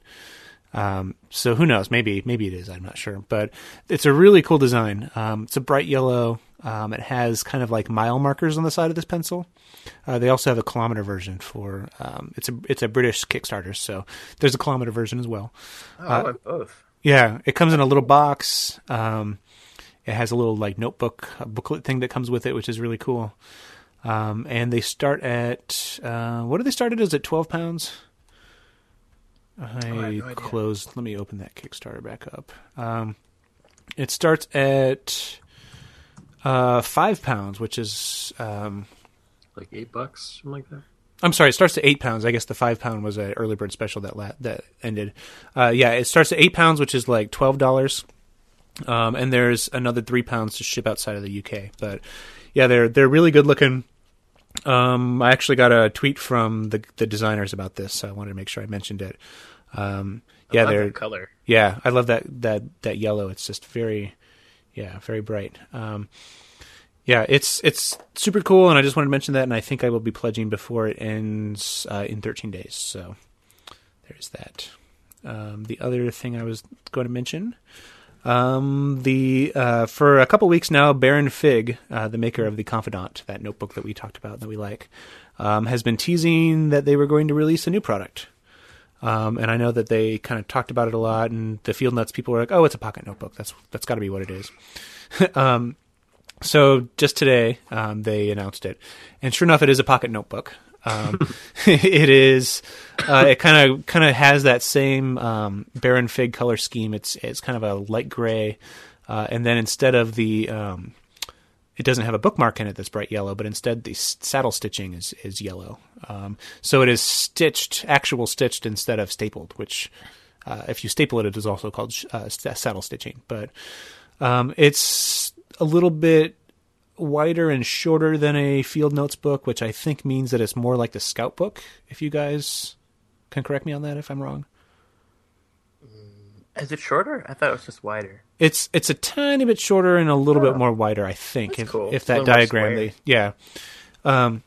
Um, so who knows? Maybe, maybe it is. I'm not sure, but it's a really cool design. Um, it's a bright yellow. Um, it has kind of like mile markers on the side of this pencil. Uh, they also have a kilometer version for, um, it's a, it's a British Kickstarter. So there's a kilometer version as well. Oh, uh, I like both. Yeah. It comes in a little box. Um, it has a little like notebook, a booklet thing that comes with it, which is really cool. Um, and they start at, uh, what do they start at? Is it twelve pounds? I, oh, I no closed. Let me open that Kickstarter back up. Um, it starts at, uh, five pounds, which is, um, like eight bucks, something like that. I'm sorry. It starts at eight pounds. I guess the five pound was an early bird special that la- that ended. Uh, yeah, it starts at eight pounds, which is like twelve dollars. Um, and there's another three pounds to ship outside of the U K, but yeah, they're, they're really good looking. Um, I actually got a tweet from the the designers about this, so I wanted to make sure I mentioned it. Um, yeah, I love they're that color. Yeah, I love that, that that yellow. It's just very, yeah, very bright. Um, yeah, it's it's super cool, and I just wanted to mention that. And I think I will be pledging before it ends uh, in thirteen days. So there's that. Um, the other thing I was going to mention. Um, the, uh, for a couple weeks now, Baron Fig, uh, the maker of The Confidant, that notebook that we talked about that we like, um, has been teasing that they were going to release a new product. Um, and I know that they kind of talked about it a lot, and the Field Nuts people were like, oh, it's a pocket notebook. That's, that's gotta be what it is. um, so just today, um, they announced it, and sure enough, it is a pocket notebook. Um, it is, uh, it kind of, kind of has that same, um, Baron Fig color scheme. It's, it's kind of a light gray. Uh, and then instead of the, um, it doesn't have a bookmark in it that's bright yellow, but instead the s- saddle stitching is, is yellow. Um, so it is stitched, actual stitched instead of stapled, which, uh, if you staple it, it is also called, uh, saddle stitching, but, um, it's a little bit wider and shorter than a Field Notes book, which I think means that it's more like the Scout book. If you guys can correct me on that, if I'm wrong. Is it shorter? I thought it was just wider. It's it's a tiny bit shorter and a little oh. bit more wider, I think. That's if, cool. If that diagram, they, yeah. Um,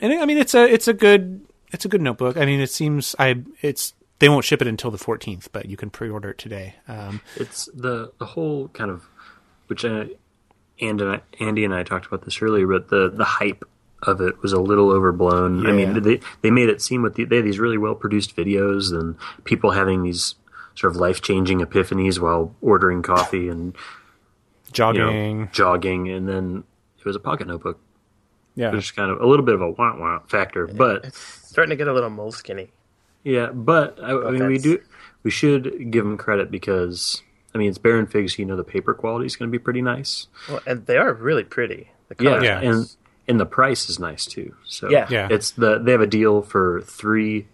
and I mean, it's a it's a good it's a good notebook. I mean, it seems I it's they won't ship it until the fourteenth, but you can pre-order it today. Um, it's the the whole kind of which I. And uh, Andy and I talked about this earlier, but the, the hype of it was a little overblown. Yeah. I mean, they they made it seem with the, they had these really well produced videos and people having these sort of life changing epiphanies while ordering coffee and jogging, you know, jogging, and then it was a pocket notebook. Yeah, there's kind of a little bit of a wah wah factor, but it's starting to get a little moleskinny. Yeah, but I, I mean, that's... we do we should give them credit because. I mean, it's Baron Fig, so you know the paper quality is going to be pretty nice. Well, and they are really pretty. The color yeah, yeah. Nice. and and the price is nice too. So yeah. yeah, it's the they have a deal for three,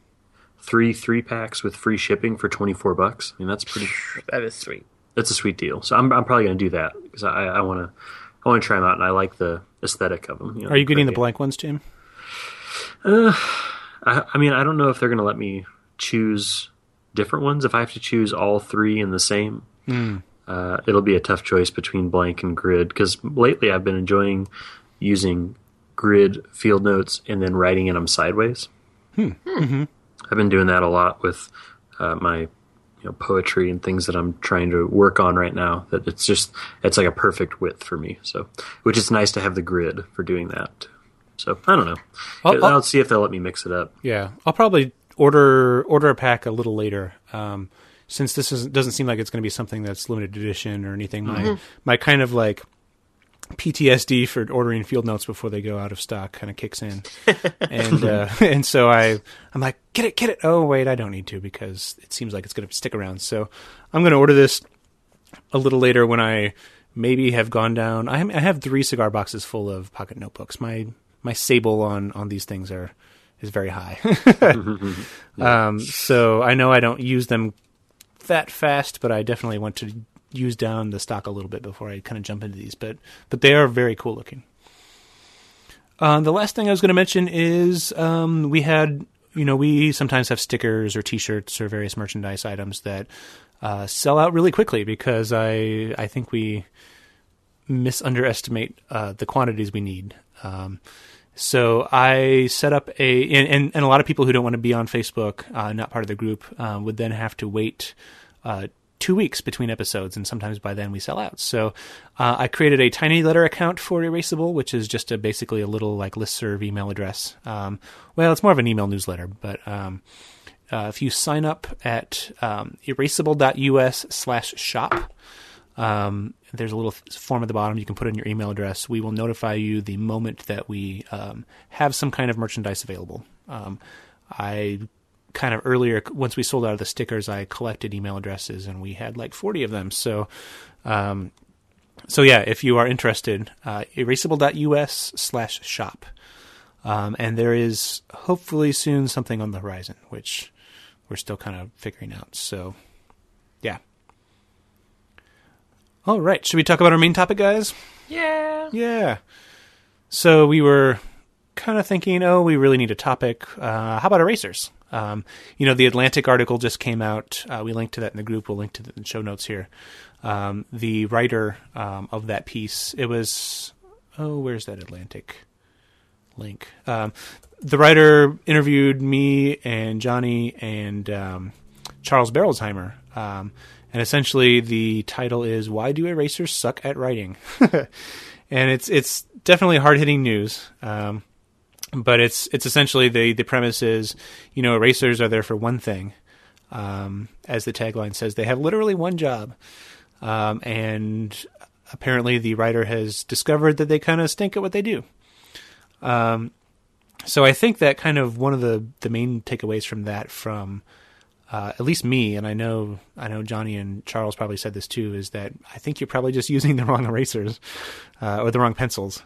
three three packs with free shipping for twenty four bucks. I mean, that's pretty. That is sweet. That's a sweet deal. So I'm I'm probably going to do that because I I want to I want to try them out and I like the aesthetic of them. You know, are you getting the blank ones, Tim? Uh, I I mean I don't know if they're going to let me choose different ones. If I have to choose all three in the same. Mm. Uh, it'll be a tough choice between blank and grid because lately I've been enjoying using grid Field Notes and then writing in them sideways. Hmm. Mm-hmm. I've been doing that a lot with uh, my you know, poetry and things that I'm trying to work on right now. That it's just it's like a perfect width for me. So, which is nice to have the grid for doing that. So I don't know. I'll, I'll, I'll see if they'll let me mix it up. Yeah, I'll probably order order a pack a little later. Um, Since this is, doesn't seem like it's going to be something that's limited edition or anything, my mm-hmm. my kind of like P T S D for ordering Field Notes before they go out of stock kind of kicks in, and uh, and so I I'm like get it get it oh wait I don't need to because it seems like it's going to stick around, so I'm going to order this a little later when I maybe have gone down. I have, I have three cigar boxes full of pocket notebooks. My my sable on on these things are is very high. yeah. um, so I know I don't use them that fast, but I definitely want to use down the stock a little bit before I kind of jump into these. But but they are very cool looking. Uh, the last thing I was going to mention is um, we had, you know, we sometimes have stickers or T-shirts or various merchandise items that uh, sell out really quickly because I I think we misunderestimate uh, the quantities we need. Um, so I set up a, and, and, and a lot of people who don't want to be on Facebook, uh, not part of the group, uh, would then have to wait uh, two weeks between episodes, and sometimes by then we sell out. So uh, I created a tiny letter account for Erasable, which is just a basically a little like listserv email address. Um, well, it's more of an email newsletter, but um, uh, if you sign up at um, erasable dot u s slash shop, um, there's a little form at the bottom you can put in your email address. We will notify you the moment that we um, have some kind of merchandise available. Um, I kind of earlier, once we sold out of the stickers, I collected email addresses and we had like forty of them. So, um, so yeah, if you are interested, uh, erasable dot u s slash shop. Um, and there is hopefully soon something on the horizon, which we're still kind of figuring out. So yeah. All right. Should we talk about our main topic, guys? Yeah. Yeah. So we were kind of thinking, oh, we really need a topic. Uh, how about erasers? Um, you know, the Atlantic article just came out. Uh, we linked to that in the group. We'll link to the show notes here. Um, the writer um, of that piece, it was, oh, where's that Atlantic link? Um, the writer interviewed me and Johnny and um, Charles Berelsheimer. Um And essentially the title is Why Do Erasers Suck at Writing? And it's it's definitely hard-hitting news. Um, but it's it's essentially the, the premise is, you know, erasers are there for one thing. Um, as the tagline says, they have literally one job. Um, and apparently the writer has discovered that they kind of stink at what they do. Um, so I think that kind of one of the, the main takeaways from that from... Uh, at least me, and I know I know Johnny and Charles probably said this too, is that I think you're probably just using the wrong erasers uh, or the wrong pencils.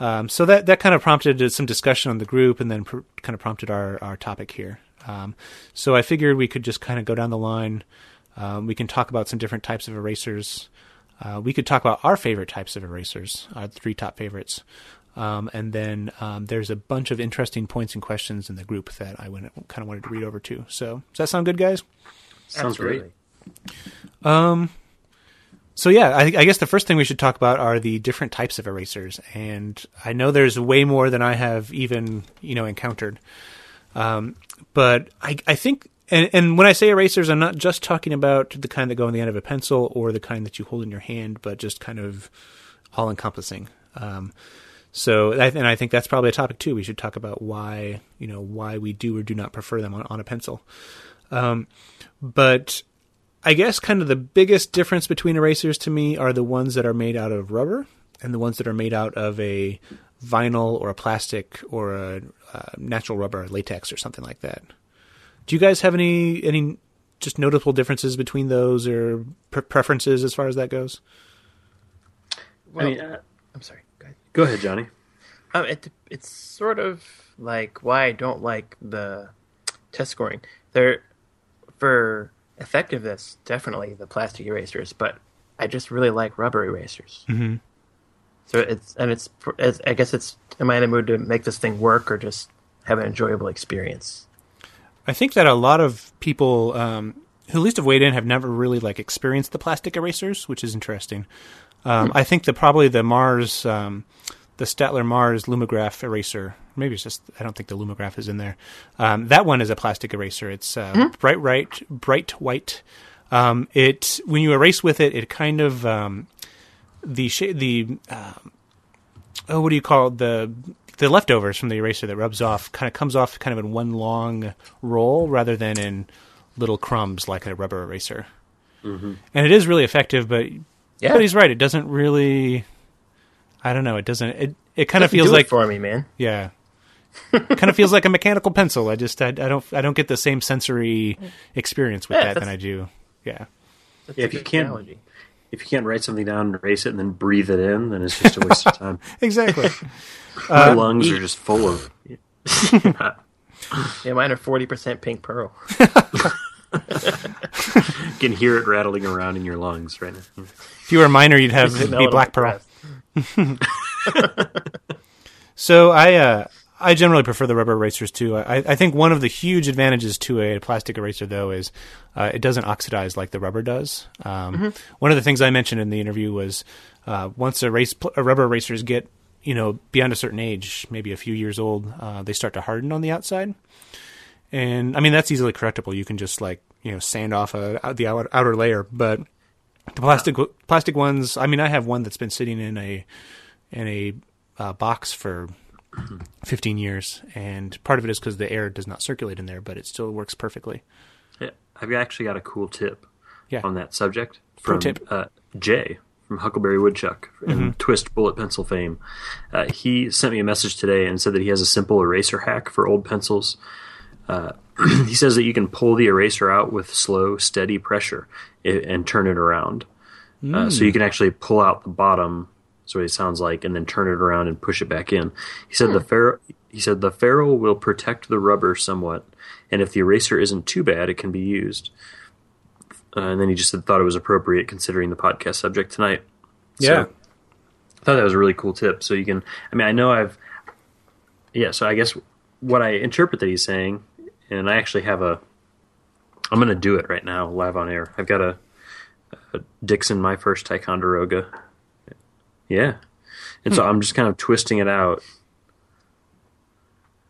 Um, so that, that kind of prompted some discussion on the group and then pr- kind of prompted our, our topic here. Um, so I figured we could just kind of go down the line. Um, we can talk about some different types of erasers. Uh, we could talk about our favorite types of erasers, our three top favorites. Um, and then um, there's a bunch of interesting points and questions in the group that I went, kind of wanted to read over to. So does that sound good, guys? Sounds Absolutely. great. Um, so yeah, I, I guess the first thing we should talk about are the different types of erasers. And I know there's way more than I have even, you know, encountered. Um, but I, I think, and, and when I say erasers, I'm not just talking about the kind that go on the end of a pencil or the kind that you hold in your hand, but just kind of all-encompassing. Um So, and I think that's probably a topic too. We should talk about why, you know, why we do or do not prefer them on, on a pencil. Um, but I guess kind of the biggest difference between erasers to me are the ones that are made out of rubber and the ones that are made out of a vinyl or a plastic or a uh, natural rubber, latex or something like that. Do you guys have any, any just noticeable differences between those or pre- preferences as far as that goes? Well, I mean, uh, I'm sorry. Go ahead, Johnny. Um, it, it's sort of like why I don't like the test scoring. They're, for effectiveness, definitely the plastic erasers, but I just really like rubber erasers. Mm-hmm. So it's and it's, it's I guess it's am I in a mood to make this thing work or just have an enjoyable experience? I think that a lot of people um, who at least have weighed in have never really like experienced the plastic erasers, which is interesting. Um, I think the probably the Mars, um, the Statler Mars Lumograph eraser. Maybe it's just I don't think the Lumograph is in there. Um, that one is a plastic eraser. It's uh, mm-hmm. bright, bright, bright white. Um, it when you erase with it, it kind of um, the sh- the um, oh, what do you call it? the the leftovers from the eraser that rubs off kind of comes off kind of in one long roll rather than in little crumbs like a rubber eraser. Mm-hmm. And it is really effective, but. Yeah. But he's right. It doesn't really. I don't know. It doesn't. It it kind of feels do like it for me, man. Yeah. Kind of feels like a mechanical pencil. I just I, I don't I don't get the same sensory experience with yeah, that than I do. Yeah. yeah if you can't analogy. if you can't write something down and erase it and then breathe it in, then it's just a waste of time. Exactly. My uh, lungs eat. are just full of. Yeah, mine are forty percent Pink Pearl. You can hear it rattling around in your lungs right now. If you were a minor, you'd have it'd be Black Pearl. So I uh, I generally prefer the rubber erasers too. I, I think one of the huge advantages to a plastic eraser though is uh, it doesn't oxidize like the rubber does. Um, mm-hmm. One of the things I mentioned in the interview was uh, once erase, rubber erasers get you know beyond a certain age, maybe a few years old, uh, they start to harden on the outside. And I mean that's easily correctable. You can just like you know sand off a, the outer, outer layer, but the plastic wow. plastic ones. I mean, I have one that's been sitting in a in a uh, box for fifteen years, and part of it is because the air does not circulate in there, but it still works perfectly. Yeah, I've actually got a cool tip yeah. on that subject from tip. Uh, Jay from Huckleberry Woodchuck and mm-hmm. Twist Bullet Pencil fame. Uh, he sent me a message today and said that he has a simple eraser hack for old pencils. Uh, he says that you can pull the eraser out with slow, steady pressure and, and turn it around. Mm. Uh, so you can actually pull out the bottom, that's what it sounds like, and then turn it around and push it back in. He said, hmm. the ferrule, he said the ferrule will protect the rubber somewhat, and if the eraser isn't too bad, it can be used. Uh, and then he just thought it was appropriate considering the podcast subject tonight. Yeah. So, I thought that was a really cool tip. So you can, I mean, I know I've, yeah, so I guess what I interpret that he's saying... And I actually have a, I'm going to do it right now, live on air. I've got a, a Dixon, my first Ticonderoga. Yeah. And hmm. so I'm just kind of twisting it out.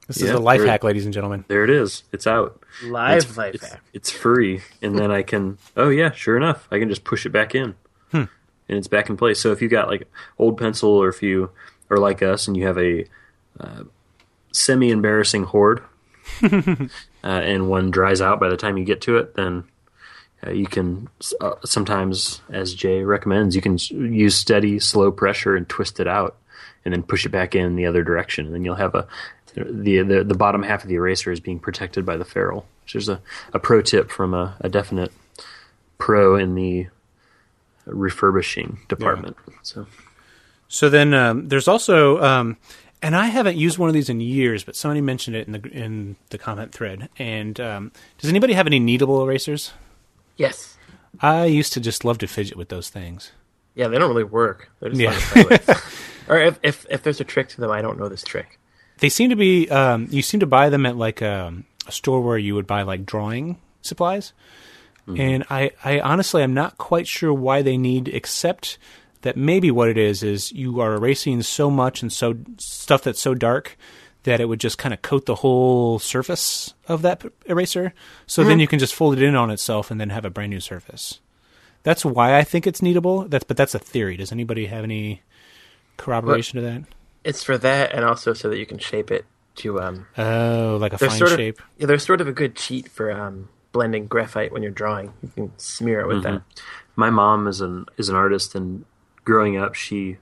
This yeah, is a life hack, ladies and gentlemen. There it is. It's out. Live it's, life it's, hack. It's free. And then I can, oh yeah, sure enough. I can just push it back in. Hmm. And it's back in place. So if you got like old pencil or if you are like us and you have a uh, semi-embarrassing hoard, uh, and one dries out by the time you get to it, then uh, you can uh, sometimes, as Jay recommends, you can use steady, slow pressure and twist it out, and then push it back in the other direction, and then you'll have a the the, the bottom half of the eraser is being protected by the ferrule. Which is a, a pro tip from a, a definite pro in the refurbishing department. Yeah. So, so then um, there's also. Um, And I haven't used one of these in years, but somebody mentioned it in the in the comment thread. And um, does anybody have any kneadable erasers? Yes. I used to just love to fidget with those things. Yeah, they don't really work. They're just yeah. Or if, if if there's a trick to them, I don't know this trick. They seem to be. Um, you seem to buy them at like a, a store where you would buy like drawing supplies. Mm-hmm. And I, I honestly I'm not quite sure why they need except. That maybe what it is is you are erasing so much and so stuff that's so dark that it would just kind of coat the whole surface of that eraser. So mm-hmm. then you can just fold it in on itself and then have a brand new surface. That's why I think it's kneadable. That's but that's a theory. Does anybody have any corroboration but to that? It's for that and also so that you can shape it to um oh like a fine sort of, shape. Yeah, there's sort of a good cheat for um blending graphite when you're drawing. You can smear it with mm-hmm. that. My mom is an is an artist and. Growing up, she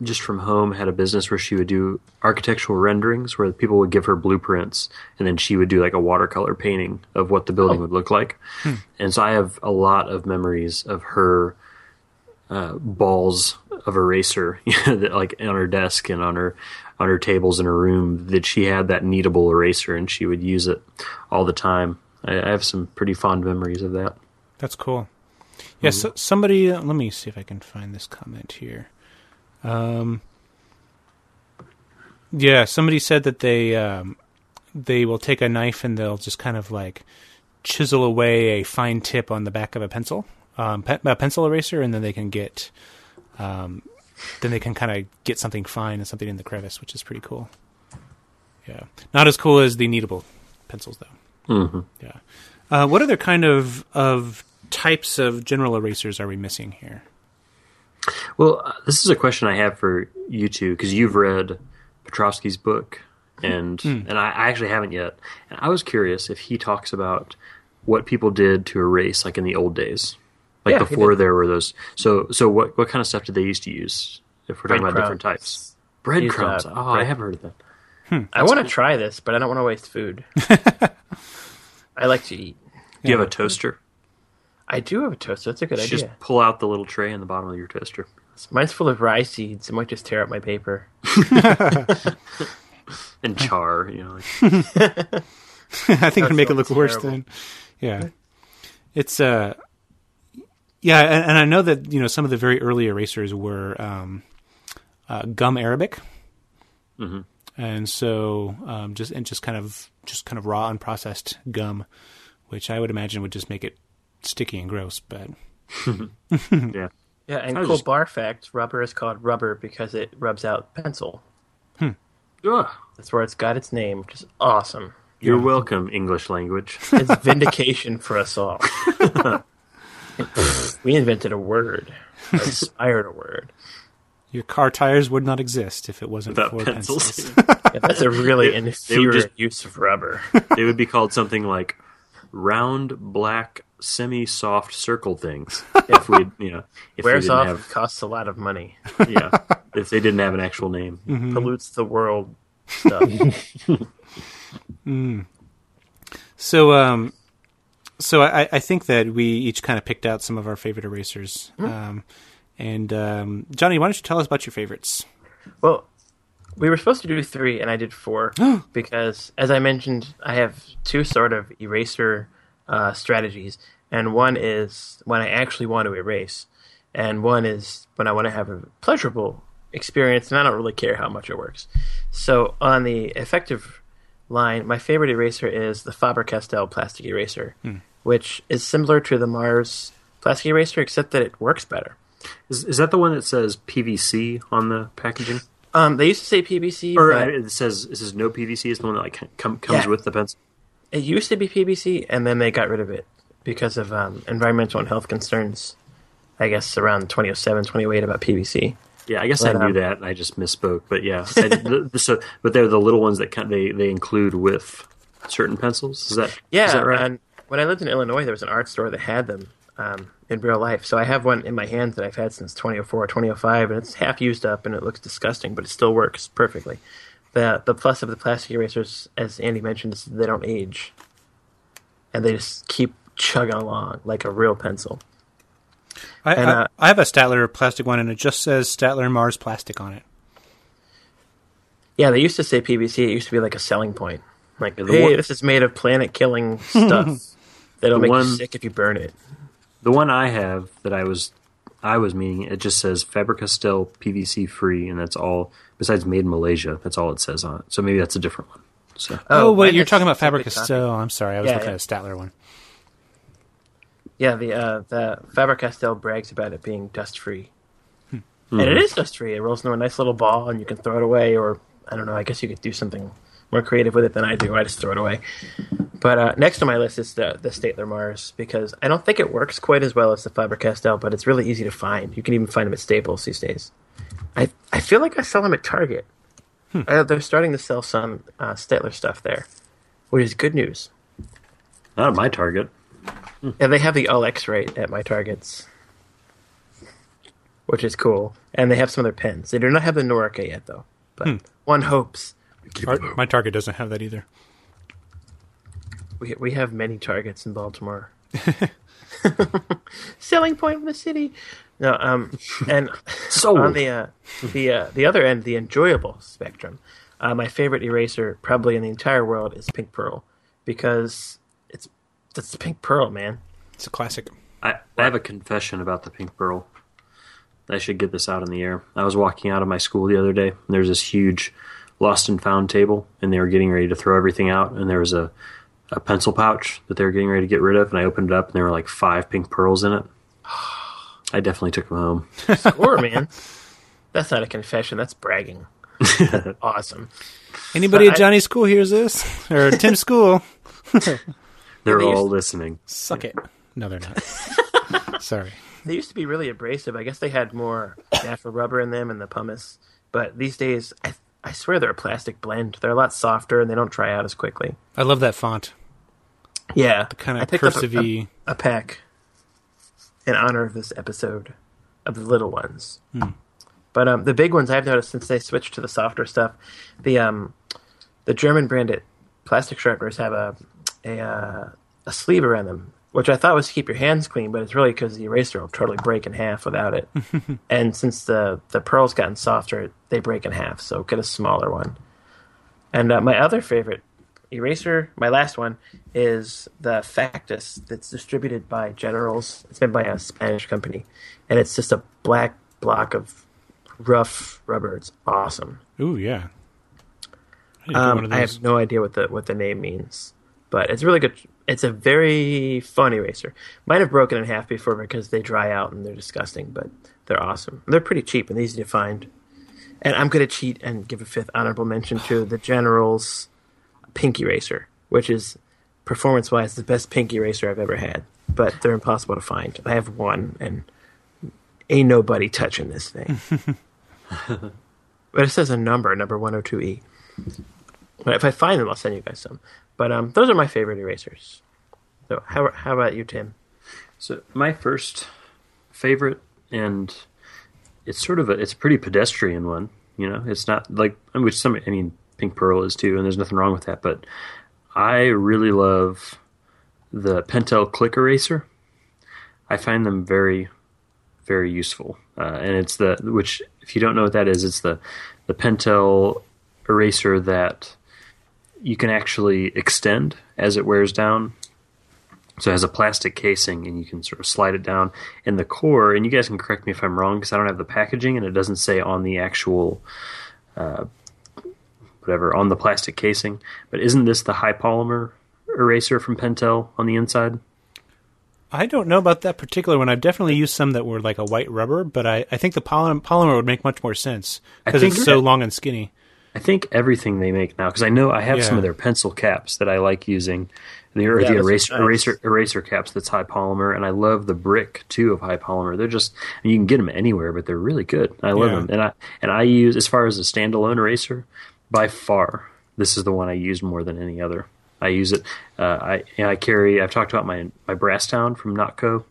just from home had a business where she would do architectural renderings where people would give her blueprints and then she would do like a watercolor painting of what the building oh. would look like. Hmm. And so I have a lot of memories of her uh, balls of eraser you know, that, like on her desk and on her on her tables in her room that she had that kneadable eraser and she would use it all the time. I, I have some pretty fond memories of that. That's cool. Yes, yeah, so somebody. Uh, let me see if I can find this comment here. Um, yeah, somebody said that they um, they will take a knife and they'll just kind of like chisel away a fine tip on the back of a pencil, um, pe- a pencil eraser, and then they can get um, then they can kind of get something fine and something in the crevice, which is pretty cool. Yeah, not as cool as the kneadable pencils though. Mm-hmm. Yeah. Uh, what other kind of of types of general erasers are we missing here? Well, uh, this is a question I have for you two because you've read Petrovsky's book, and mm. and I, I actually haven't yet. And I was curious if he talks about what people did to erase, like in the old days, like yeah, before there were those. So, so what what kind of stuff did they used to use? If we're talking bread about crumbs. Different types, breadcrumbs. Uh, oh, bread. I haven't heard of that. Hmm. I want to cool. try this, but I don't want to waste food. I like to eat. Do you have a toaster? I do have a toaster. That's a good you idea. Just pull out the little tray in the bottom of your toaster. Mine's full of rye seeds. It might just tear up my paper. And char, you know. Like. I think it would make it look terrible. Worse than, yeah. It's, uh, yeah, and, and I know that, you know, some of the very early erasers were um, uh, gum Arabic. Mm-hmm. And so um, just and just kind of just kind of raw, unprocessed gum, which I would imagine would just make it sticky and gross. But yeah, yeah. And cool just... bar fact: rubber is called rubber because it rubs out pencil. Hmm. Ugh. That's where it's got its name. Just awesome. You're yeah. welcome, English language. It's vindication for us all. We invented a word, or inspired a word. Your car tires would not exist if it wasn't Without for pencils. pencils. Yeah, that's a really they, inferior they just, use of rubber. They would be called something like round, black, semi-soft circle things. If we, you know, if wears off have, costs a lot of money. Yeah, if they didn't have an actual name, mm-hmm. pollutes the world. Stuff. mm. So, um, so I, I think that we each kind of picked out some of our favorite erasers. Mm. Um, And um, Johnny, why don't you tell us about your favorites? Well, we were supposed to do three, and I did four because, as I mentioned, I have two sort of eraser uh, strategies, and one is when I actually want to erase, and one is when I want to have a pleasurable experience, and I don't really care how much it works. So on the effective line, my favorite eraser is the Faber-Castell plastic eraser, hmm. which is similar to the Mars plastic eraser, except that it works better. Is is that the one that says P V C on the packaging? Um, they used to say P V C, or but it says it says no P V C. Is the one that like com- comes yeah. with the pencil. It used to be P V C, and then they got rid of it because of um, environmental and health concerns. I guess around twenty oh seven, twenty oh eight about P V C. Yeah, I guess but, I um, knew that. I just misspoke, but yeah. I, the, so, but they're the little ones that kind of, they they include with certain pencils. Is that yeah? Is that right? And when I lived in Illinois, there was an art store that had them. Um, in real life. So I have one in my hand that I've had since twenty oh four, twenty oh five, and it's half used up and it looks disgusting, but it still works perfectly. The the plus of the plastic erasers, as Andy mentioned, is they don't age. And they just keep chugging along like a real pencil. I, and, uh, I, I have a Statler plastic one, and it just says Statler Mars plastic on it. Yeah, they used to say P V C. It used to be like a selling point. Like, hey, one, this is made of planet-killing stuff that'll make one, you sick if you burn it. The one I have that I was I was meaning, it just says Faber-Castell P V C free, and that's all, besides made in Malaysia, that's all it says on it. So maybe that's a different one. So. Oh, wait, you're talking about Faber-Castell. I'm sorry, I was yeah, looking yeah. at a Statler one. Yeah, the uh, the Faber-Castell brags about it being dust-free. Hmm. And mm-hmm. it is dust-free. It rolls into a nice little ball, and you can throw it away, or, I don't know, I guess you could do something more creative with it than I do. I just throw it away. But uh, next on my list is the, the Statler Mars, because I don't think it works quite as well as the Faber-Castell, but it's really easy to find. You can even find them at Staples these days. I I feel like I sell them at Target. Hmm. I, they're starting to sell some uh, Statler stuff there, which is good news. Not at my Target. Hmm. And they have the all X rate at my Targets, which is cool. And they have some other pens. They do not have the Norica yet, though. But hmm. one hopes. Our, my Target doesn't have that either. We we have many Targets in Baltimore. Selling point of the city. No, um, and so on the uh, the uh, the other end, the enjoyable spectrum. Uh, my favorite eraser, probably in the entire world, is Pink Pearl, because it's that's the Pink Pearl, man. It's a classic. I, I have a confession about the Pink Pearl. I should get this out in the air. I was walking out of my school the other day, and there's this huge lost and found table, and they were getting ready to throw everything out, and there was a a pencil pouch that they were getting ready to get rid of, and I opened it up, and there were like five Pink Pearls in it. I definitely took them home. Score, man. That's not a confession. That's bragging. That's awesome. Anybody but at Johnny's I... school hears this? Or Tim's school? They're all to... listening. Suck it. No, they're not. Sorry. They used to be really abrasive. I guess they had more natural rubber in them and the pumice. But these days, I th- I swear they're a plastic blend. They're a lot softer, and they don't dry out as quickly. I love that font. Yeah. The kind of cursive a, a, a pack in honor of this episode of the little ones. Hmm. But um, the big ones, I've noticed since they switched to the softer stuff, the um, the German-branded plastic sharpeners have a, a, uh, a sleeve around them, which I thought was to keep your hands clean, but it's really because the eraser will totally break in half without it. And since the, the Pearl's gotten softer, they break in half, so get a smaller one. And uh, my other favorite eraser, my last one, is the Factus that's distributed by Generals. It's made by a Spanish company, and it's just a black block of rough rubber. It's awesome. Ooh, yeah. I, um, I have no idea what the what the name means, but it's really good. It's a very fun eraser. Might have broken in half before because they dry out and they're disgusting, but they're awesome. They're pretty cheap and easy to find. And I'm going to cheat and give a fifth honorable mention to the General's pink eraser, which is performance-wise the best pink eraser I've ever had. But they're impossible to find. I have one, and ain't nobody touching this thing. But it says a number, number one oh two E. But if I find them, I'll send you guys some. But um, those are my favorite erasers. So how how about you, Tim? So my first favorite, and it's sort of a it's a pretty pedestrian one. You know, it's not like I mean, which some I mean Pink Pearl is too, and there's nothing wrong with that. But I really love the Pentel Click Eraser. I find them very very useful, uh, and it's the which if you don't know what that is, it's the the Pentel eraser that you can actually extend as it wears down. So it has a plastic casing, and you can sort of slide it down. And the core, and you guys can correct me if I'm wrong, because I don't have the packaging, and it doesn't say on the actual, uh, whatever, on the plastic casing. But isn't this the high polymer eraser from Pentel on the inside? I don't know about that particular one. I've definitely used some that were like a white rubber, but I, I think the poly- polymer would make much more sense, because it's so long and skinny. I think everything they make now, because I know I have yeah. some of their pencil caps that I like using. They are yeah, the eraser, nice. eraser eraser caps that's high polymer, and I love the brick, too, of high polymer. They're just, you can get them anywhere, but they're really good. I love yeah. them. And I and I use, as far as a standalone eraser, by far, this is the one I use more than any other. I use it, uh, I and I carry, I've talked about my, my Brasstown from Notco,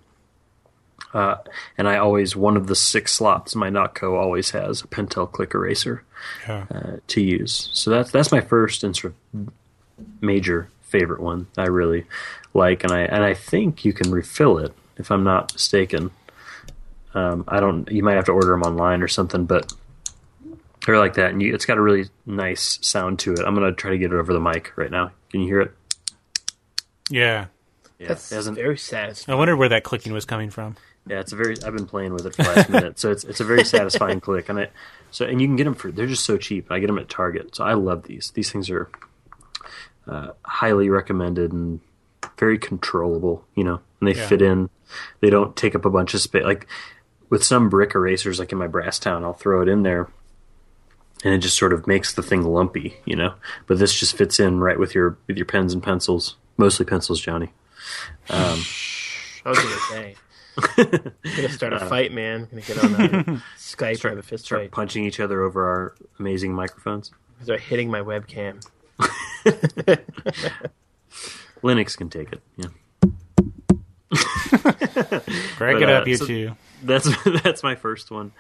uh, and I always, one of the six slots my Notco always has, a Pentel Click Eraser. Yeah. Uh, to use. So that's that's my first and sort of major favorite one I really like, and I and I think you can refill it if I'm not mistaken. Um, I don't. You might have to order them online or something, but I really like that, and you, it's got a really nice sound to it. I'm gonna try to get it over the mic right now. Can you hear it? Yeah, yeah that's it very satisfying. I wondered where that clicking was coming from. Yeah, it's a very. I've been playing with it for the last minute, so it's it's a very satisfying click, and it so and you can get them for they're just so cheap. I get them at Target, so I love these. These things are uh, highly recommended and very controllable, you know. And they yeah. fit in. They don't take up a bunch of space. Like with some brick erasers, like in my Brasstown, I'll throw it in there, and it just sort of makes the thing lumpy, you know. But this just fits in right with your with your pens and pencils, mostly pencils, Johnny. Um, I was gonna say. I'm gonna start a fight, man. I'm gonna get on that Skype start, and have a fist start fight. Punching each other over our amazing microphones. Start hitting my webcam. Linux can take it. Yeah. Crank it up, uh, you so two. That's that's my first one.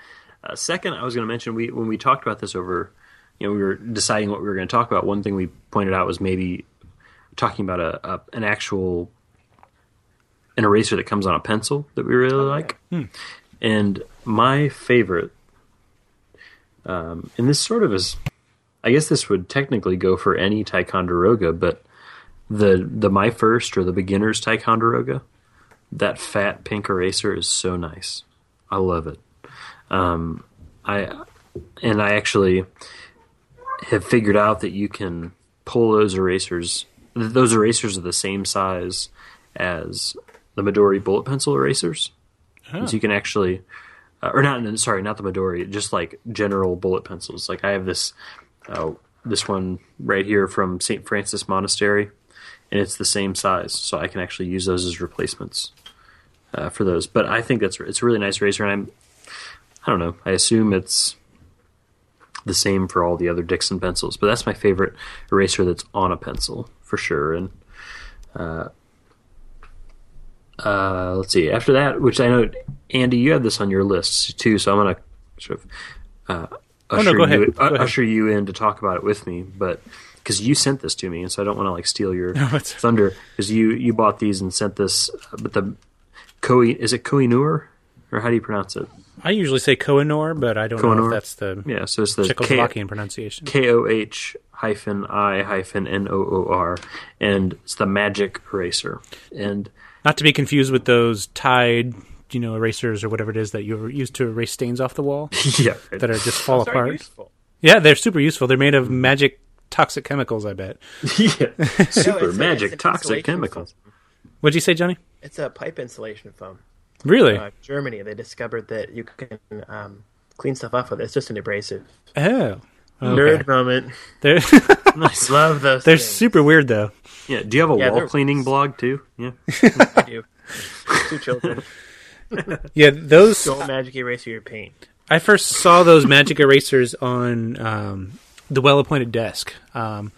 Uh, second, I was gonna mention we when we talked about this over, you know, we were deciding what we were gonna talk about. One thing we pointed out was maybe talking about a, a an actual. an eraser that comes on a pencil that we really like. Hmm. And my favorite, um, and this sort of is, I guess this would technically go for any Ticonderoga, but the the My First or the Beginner's Ticonderoga, that fat pink eraser is so nice. I love it. Um, I and I actually have figured out that you can pull those erasers. Those erasers are the same size as the Midori bullet pencil erasers. Oh. So you can actually, uh, or not, sorry, not the Midori, just like general bullet pencils. Like I have this, uh, this one right here from Saint Francis Monastery, and it's the same size. So I can actually use those as replacements uh, for those. But I think that's, it's a really nice eraser. And I'm, I don't know, I assume it's the same for all the other Dixon pencils, but that's my favorite eraser that's on a pencil for sure. And, uh, Uh, let's see. After that, which I know, Andy, you have this on your list too, so I'm going to sort of uh, usher, oh, no, you, uh, usher you in to talk about it with me, but because you sent this to me, and so I don't want to like steal your no, thunder, because you, you bought these and sent this. But the Koh is it Kohinoor Or how do you pronounce it? I usually say Kohinoor, but I don't Kohinoor. know if that's the, yeah, so it's the Czechoslovakian K- pronunciation. K O H hyphen I hyphen N O O R. And it's the magic eraser. And not to be confused with those Tide, you know, erasers or whatever it is that you're used to erase stains off the wall. Yeah. Right. That are just fall Those apart. Are useful. Yeah, they're super useful. They're made of magic toxic chemicals, I bet. Yeah. Super no, magic a, toxic chemicals. Foam. What'd you say, Johnny? It's a pipe insulation foam. Really? Uh, Germany, they discovered that you can um, clean stuff off with it. It's just an abrasive. Oh. Okay. Nerd moment. They're nice. Love those They're things. Super weird, though. Yeah. Do you have a yeah, wall cleaning gross. blog, too? Yeah. I do. Two children. Yeah, those... Don't magic eraser your paint. I first saw those magic erasers on um, the well-appointed desk, um,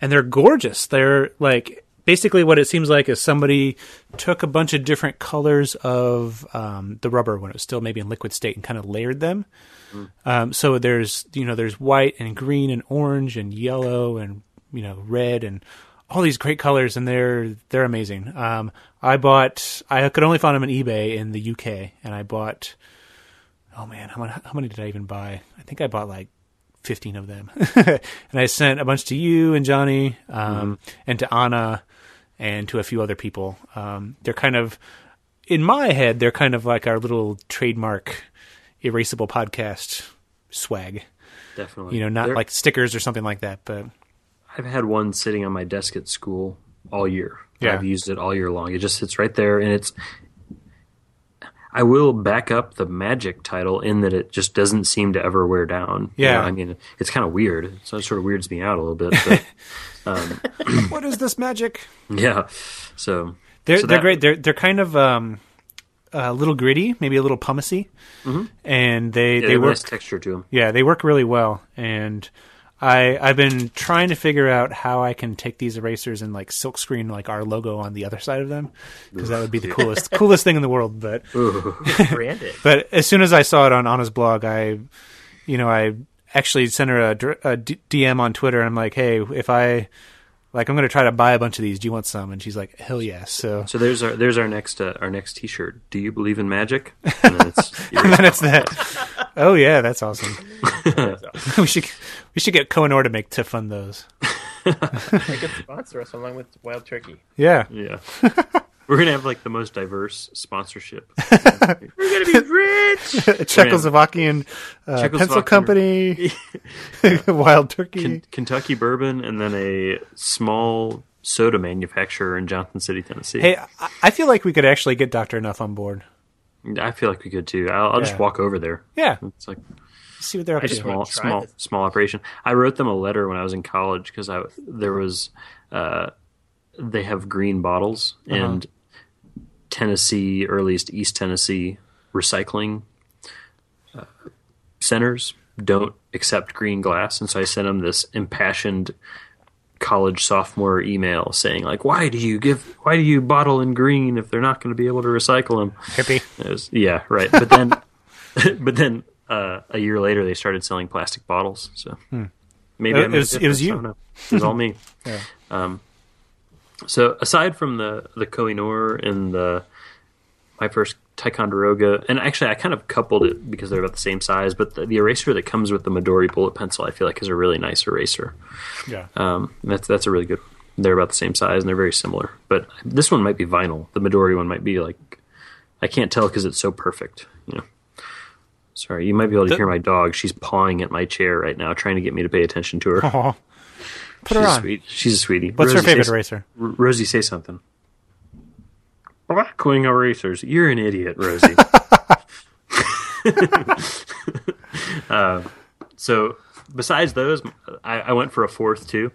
and they're gorgeous. They're, like, basically what it seems like is somebody took a bunch of different colors of um, the rubber when it was still maybe in liquid state and kind of layered them. Mm. Um, so there's, you know, there's white and green and orange and yellow and, you know, red and all these great colors, and they're they're amazing. Um, I bought – I could only find them on eBay in the U K, and I bought – oh, man, how, how many did I even buy? I think I bought like fifteen of them. And I sent a bunch to you and Johnny um, mm-hmm. and to Anna and to a few other people. Um, they're kind of – in my head, they're kind of like our little trademark erasable podcast swag. Definitely. You know, not they're- like stickers or something like that, but – I've had one sitting on my desk at school all year. Yeah. I've used it all year long. It just sits right there, and it's – I will back up the magic title in that it just doesn't seem to ever wear down. Yeah. You know, I mean, it's kind of weird. So it sort of weirds me out a little bit. But, um, what is this magic? Yeah. So they're, so they're that, great. They're, they're kind of um, a little gritty, maybe a little pumicey. Mm-hmm. And they, yeah, they, they work – nice texture to them. Yeah, they work really well, and – I, I've been trying to figure out how I can take these erasers and like silkscreen like our logo on the other side of them, because that would be the coolest coolest thing in the world. But branded. But as soon as I saw it on Anna's blog, I, you know, I actually sent her a, a D M on Twitter, and I'm like, hey, if I like, I'm going to try to buy a bunch of these. Do you want some? And she's like, hell yes. So so there's our there's our next uh, our next T-shirt. Do you believe in magic? And then it's, and then it's that. Oh yeah, that's awesome. That's awesome. we should we should get Kohinoor to make to fund those. They could sponsor us along with Wild Turkey. Yeah, yeah. We're gonna have like the most diverse sponsorship. We're gonna be rich. Czechoslovakian, uh, Czechoslovakian pencil company, Wild Turkey, K- Kentucky bourbon, and then a small soda manufacturer in Johnson City, Tennessee. Hey, I, I feel like we could actually get Doctor Enough on board. I feel like we could too. I'll, I'll yeah. just walk over there. Yeah, it's like see what they're up to. Small, small, it. small operation. I wrote them a letter when I was in college because I there was uh, they have green bottles, uh-huh. and Tennessee, or at least East Tennessee, recycling uh, centers don't accept green glass, and so I sent them this impassioned college sophomore email saying like, why do you give why do you bottle in green if they're not going to be able to recycle them? Hippie. It was, yeah, right. But then but then uh a year later they started selling plastic bottles, so hmm. maybe it, it, was, it was you it was all me. Yeah. um so aside from the the Kohinoor and the my first Ticonderoga, and actually I kind of coupled it because they're about the same size, but the, the eraser that comes with the Midori bullet pencil I feel like is a really nice eraser. Yeah. Um, that's that's a really good one. They're about the same size, and they're very similar. But this one might be vinyl. The Midori one might be like, I can't tell because it's so perfect. You know. Sorry, you might be able to the- hear my dog. She's pawing at my chair right now, trying to get me to pay attention to her. Aww. Put She's her on. Sweet. She's a sweetie. What's Rosie, her favorite eraser? R- Rosie, say something. Blackling erasers. You're an idiot, Rosie. uh, so besides those, I, I went for a fourth too.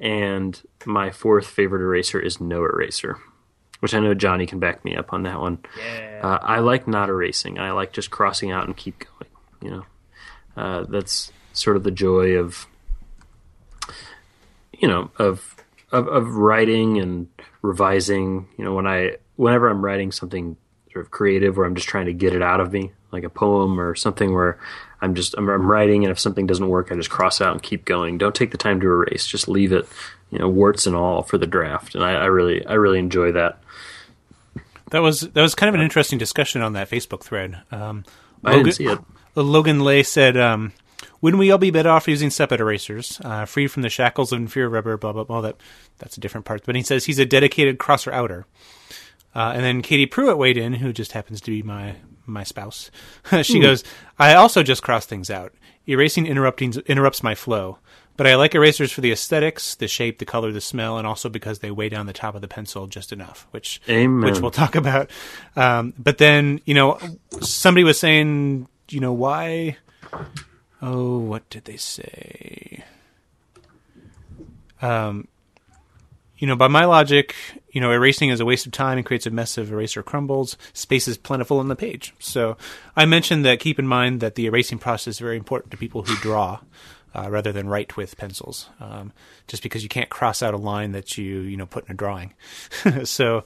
And my fourth favorite eraser is no eraser, which I know Johnny can back me up on that one. Yeah. Uh, I like not erasing. I like just crossing out and keep going. You know, uh, that's sort of the joy of, you know, of, Of, of writing and revising. You know, when I, whenever I'm writing something sort of creative where I'm just trying to get it out of me, like a poem or something where I'm just, I'm, I'm writing, and if something doesn't work, I just cross it out and keep going. Don't take the time to erase. Just leave it, you know, warts and all for the draft. And I, I really, I really enjoy that. That was that was kind of an interesting discussion on that Facebook thread. Um, I Logan, didn't see it. Logan Lay said, um, "Wouldn't we all be better off using separate erasers, uh, free from the shackles of inferior rubber?" Blah blah blah. That that's a different part. But he says he's a dedicated crosser outer. Uh, and then Katie Pruitt weighed in, who just happens to be my my spouse. She mm. goes, "I also just cross things out. Erasing interrupting interrupts my flow. But I like erasers for the aesthetics, the shape, the color, the smell, and also because they weigh down the top of the pencil just enough," which Amen. which we'll talk about. Um, but then, you know, somebody was saying, you know, why? Oh, what did they say? Um, you know, by my logic, you know, erasing is a waste of time and creates a mess of eraser crumbles. Space is plentiful on the page. So I mentioned that keep in mind that the erasing process is very important to people who draw. Uh, rather than write with pencils, um, just because you can't cross out a line that you you know put in a drawing. so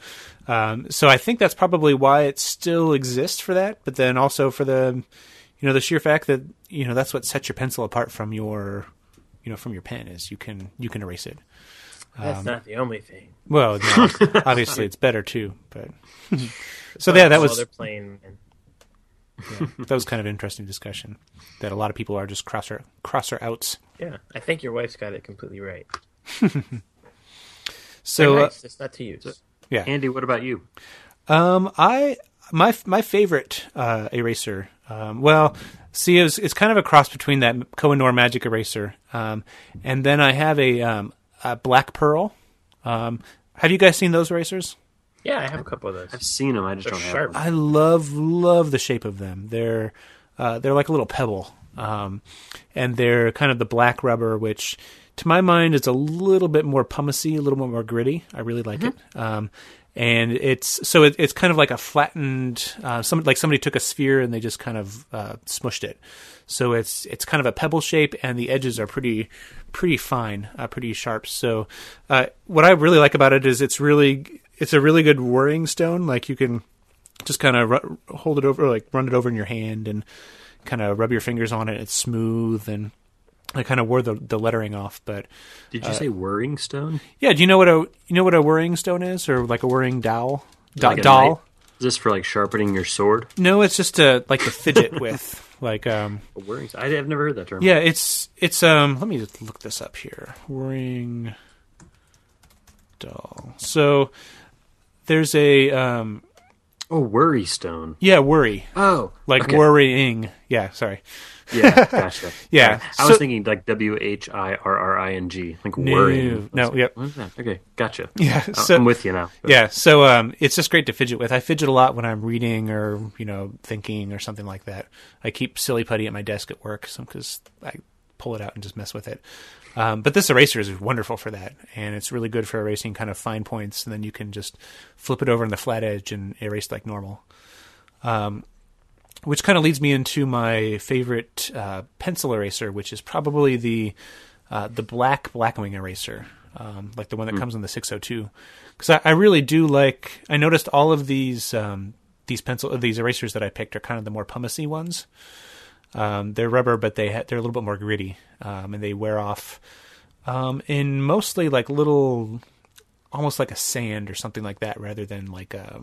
um, so I think that's probably why it still exists for that, but then also for the you know the sheer fact that you know that's what sets your pencil apart from your you know from your pen is you can you can erase it. Um, that's not the only thing. Well, no, obviously it's better too, but so yeah, that was. Playing, yeah, that was kind of an interesting discussion that a lot of people are just crosser crosser outs. Yeah, I think your wife's got it completely right. So nice, uh, it's not to use. So, yeah, Andy, what about you? Um, I my my favorite uh, eraser. Um, well, see, it's it's kind of a cross between that Kohinoor Magic Eraser, um, and then I have a, um, a Black Pearl. Um, have you guys seen those erasers? Yeah, I have a couple of those. I've seen them. I just they're don't sharp. have them. I love love the shape of them. They're uh, they're like a little pebble, um, and they're kind of the black rubber, which to my mind is a little bit more pumicey, a little bit more gritty. I really like mm-hmm. it, um, and it's so it, it's kind of like a flattened. Uh, some like somebody took a sphere and they just kind of uh, smushed it. So it's it's kind of a pebble shape, and the edges are pretty pretty fine, uh, pretty sharp. So uh, what I really like about it is it's really It's a really good worrying stone. Like you can just kind of ru- hold it over, like run it over in your hand and kind of rub your fingers on it. It's smooth, and I kind of wore the, the lettering off. But did you uh, say worrying stone? Yeah. Do you know what a you know what a worrying stone is, or like a worrying dowel? Do- like doll? Is this for like sharpening your sword? No, it's just a like the fidget with like um. A worrying. I've never heard that term. Yeah, it's it's um. Let me just look this up here. Worrying doll. So. There's a um, oh worry stone. Yeah, worry. Oh, like okay. worrying. Yeah, sorry. Yeah, gotcha. yeah, I, I so, was thinking like W H I R R I N G, like no, worrying. No, like, yep. What is that? Okay, gotcha. Yeah, so, I'm with you now. But. Yeah, so um, it's just great to fidget with. I fidget a lot when I'm reading or you know thinking or something like that. I keep Silly Putty at my desk at work, because I pull it out and just mess with it. Um, but this eraser is wonderful for that, and it's really good for erasing kind of fine points, and then you can just flip it over on the flat edge and erase like normal. Um, which kind of leads me into my favorite uh, pencil eraser, which is probably the uh, the black Blackwing eraser, um, like the one that mm. comes in the six oh two. Because I, I really do like – I noticed all of these um, these pencil these erasers that I picked are kind of the more pumicey ones. Um, they're rubber, but they ha- they're a little bit more gritty, um, and they wear off um, in mostly like little, almost like a sand or something like that, rather than like a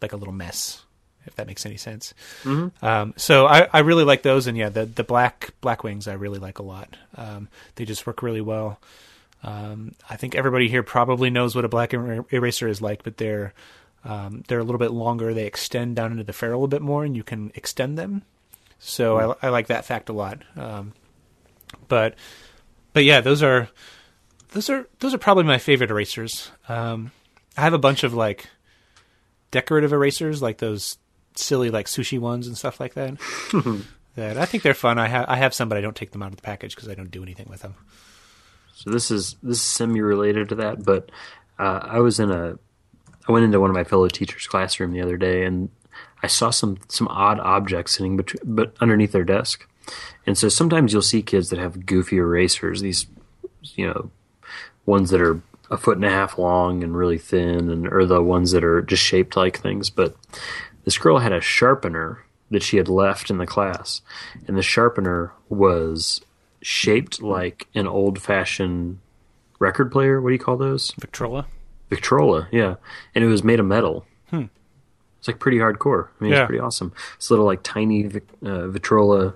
like a little mess, if that makes any sense. Mm-hmm. Um, so I, I really like those, and yeah, the the black Blackwings I really like a lot. Um, they just work really well. Um, I think everybody here probably knows what a black er- eraser is like, but they're um, they're a little bit longer. They extend down into the ferrule a bit more, and you can extend them. So I, I like that fact a lot, um, but but yeah, those are those are those are probably my favorite erasers. Um, I have a bunch of like decorative erasers, like those silly like sushi ones and stuff like that. that I think they're fun. I have I have some, but I don't take them out of the package because I don't do anything with them. So this is this is semi related to that, but uh, I was in a I went into one of my fellow teachers' classroom the other day and. I saw some, some odd objects sitting between, but underneath their desk. And so sometimes you'll see kids that have goofy erasers, these you know ones that are a foot and a half long and really thin, and or the ones that are just shaped like things. But this girl had a sharpener that she had left in the class, and the sharpener was shaped like an old-fashioned record player. What do you call those? Victrola. Victrola, yeah. And it was made of metal. Hmm. It's like pretty hardcore. I mean, yeah. It's pretty awesome. It's a little like tiny uh, Victrola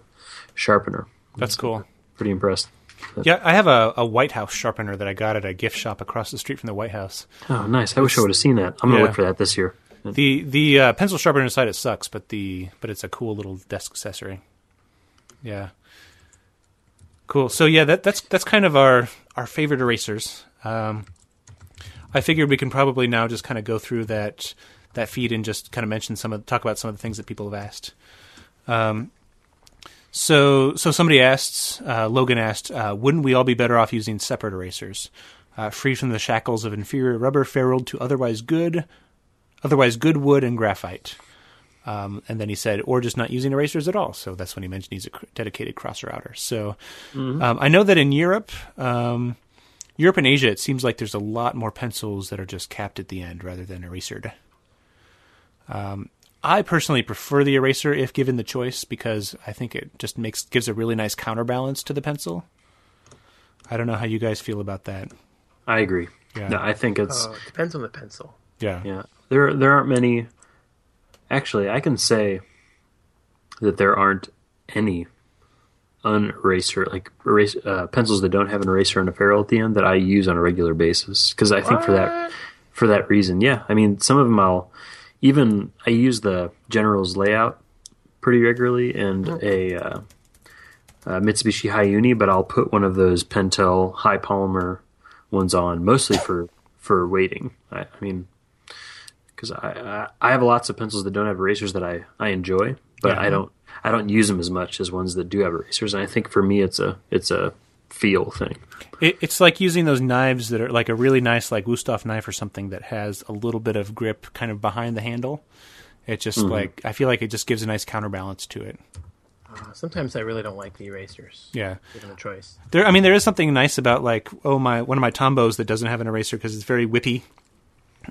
sharpener. That's cool. Pretty impressed. But yeah, I have a, a White House sharpener that I got at a gift shop across the street from the White House. Oh, nice. I it's, wish I would have seen that. I'm going to yeah. look for that this year. The the uh, pencil sharpener inside it sucks, but the but it's a cool little desk accessory. Yeah. Cool. So yeah, that that's that's kind of our, our favorite erasers. Um, I figured we can probably now just kind of go through that that feed and just kind of mention some of talk about some of the things that people have asked. Um, so so somebody asked, uh, Logan asked, uh, wouldn't we all be better off using separate erasers, uh, free from the shackles of inferior rubber ferruled to otherwise good, otherwise good wood and graphite? Um, and then he said, or just not using erasers at all. So that's when he mentioned he's a dedicated cross router. So mm-hmm. um, I know that in Europe, um, Europe and Asia, it seems like there's a lot more pencils that are just capped at the end rather than erasered. Um, I personally prefer the eraser if given the choice, because I think it just makes gives a really nice counterbalance to the pencil. I don't know how you guys feel about that. I agree. Yeah. No, I think it's uh, it depends on the pencil. Yeah, yeah. There there aren't many. Actually, I can say that there aren't any uneraser, like erase, uh, pencils that don't have an eraser and a ferrule at the end that I use on a regular basis. Because I think for that for that reason, yeah. I mean, some of them I'll even I use the General's Layout pretty regularly and a, uh, a Mitsubishi Hi-Uni, but I'll put one of those Pentel high polymer ones on mostly for for weighting. I, I mean. Because I, I I have lots of pencils that don't have erasers that I, I enjoy, but yeah. I don't I don't use them as much as ones that do have erasers. And I think for me it's a it's a feel thing. It, it's like using those knives that are like a really nice like Wusthof knife or something that has a little bit of grip kind of behind the handle. It just mm-hmm. like I feel like it just gives a nice counterbalance to it. Uh, sometimes I really don't like the erasers. Yeah, given a choice. There, I mean, there is something nice about like oh my one of my Tombos that doesn't have an eraser because it's very whippy.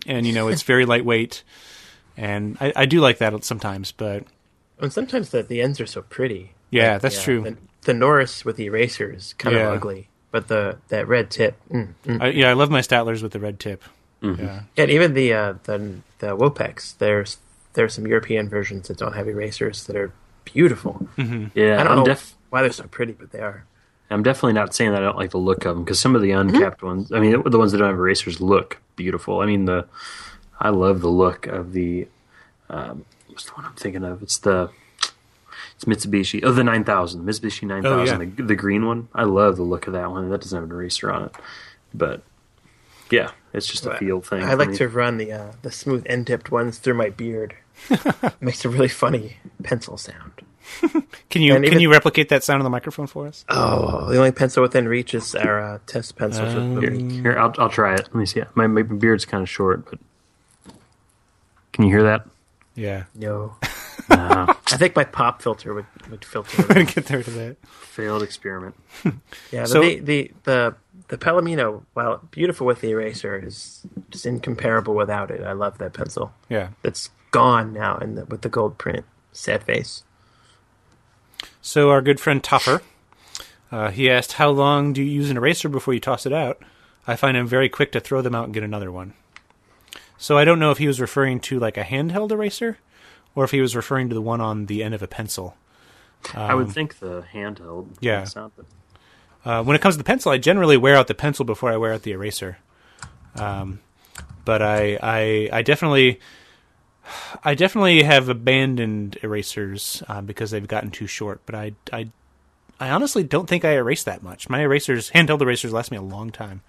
And, you know, it's very lightweight. And I, I do like that sometimes, but... And sometimes the, the ends are so pretty. Yeah, that's yeah, true. The, the Norris with the eraser is kind yeah. of ugly. But the that red tip... Mm, mm. I, yeah, I love my Statlers with the red tip. Mm-hmm. Yeah. And even the uh, the, the Wopex, there's there are some European versions that don't have erasers that are beautiful. Mm-hmm. Yeah, I don't I'm know def- why they're so pretty, but they are. I'm definitely not saying that I don't like the look of them, because some of the uncapped mm-hmm. ones... I mean, the ones that don't have erasers look... beautiful. I mean, the I love the look of the um, what's the one I'm thinking of? It's the it's Mitsubishi. Oh, the nine thousand Mitsubishi nine thousand, oh, yeah. the, the green one. I love the look of that one. That doesn't have an eraser on it, but yeah, it's just a well, feel thing. I like me. to run the uh, the smooth end tipped ones through my beard. It makes a really funny pencil sound. Can you and can even, you replicate that sound on the microphone for us? Oh, the only pencil within reach is our uh, test pencil. Um, here, here I'll, I'll try it. Let me see. My, my beard's kind of short, but can you hear that? Yeah. No. no. I think my pop filter would, would filter. Get there to that failed experiment. yeah. So, the, the the the Palomino, while beautiful with the eraser, is just incomparable without it. I love that pencil. Yeah. It's gone now, in the, with the gold print. Sad face. So our good friend Topper, uh, he asked, how long do you use an eraser before you toss it out? I find I'm very quick to throw them out and get another one. So I don't know if he was referring to like a handheld eraser or if he was referring to the one on the end of a pencil. Um, I would think the handheld. Yeah. Uh, when it comes to the pencil, I generally wear out the pencil before I wear out the eraser. Um, but I, I, I definitely... I definitely have abandoned erasers uh, because they've gotten too short, but I, I, I honestly don't think I erase that much. My erasers, handheld erasers, last me a long time.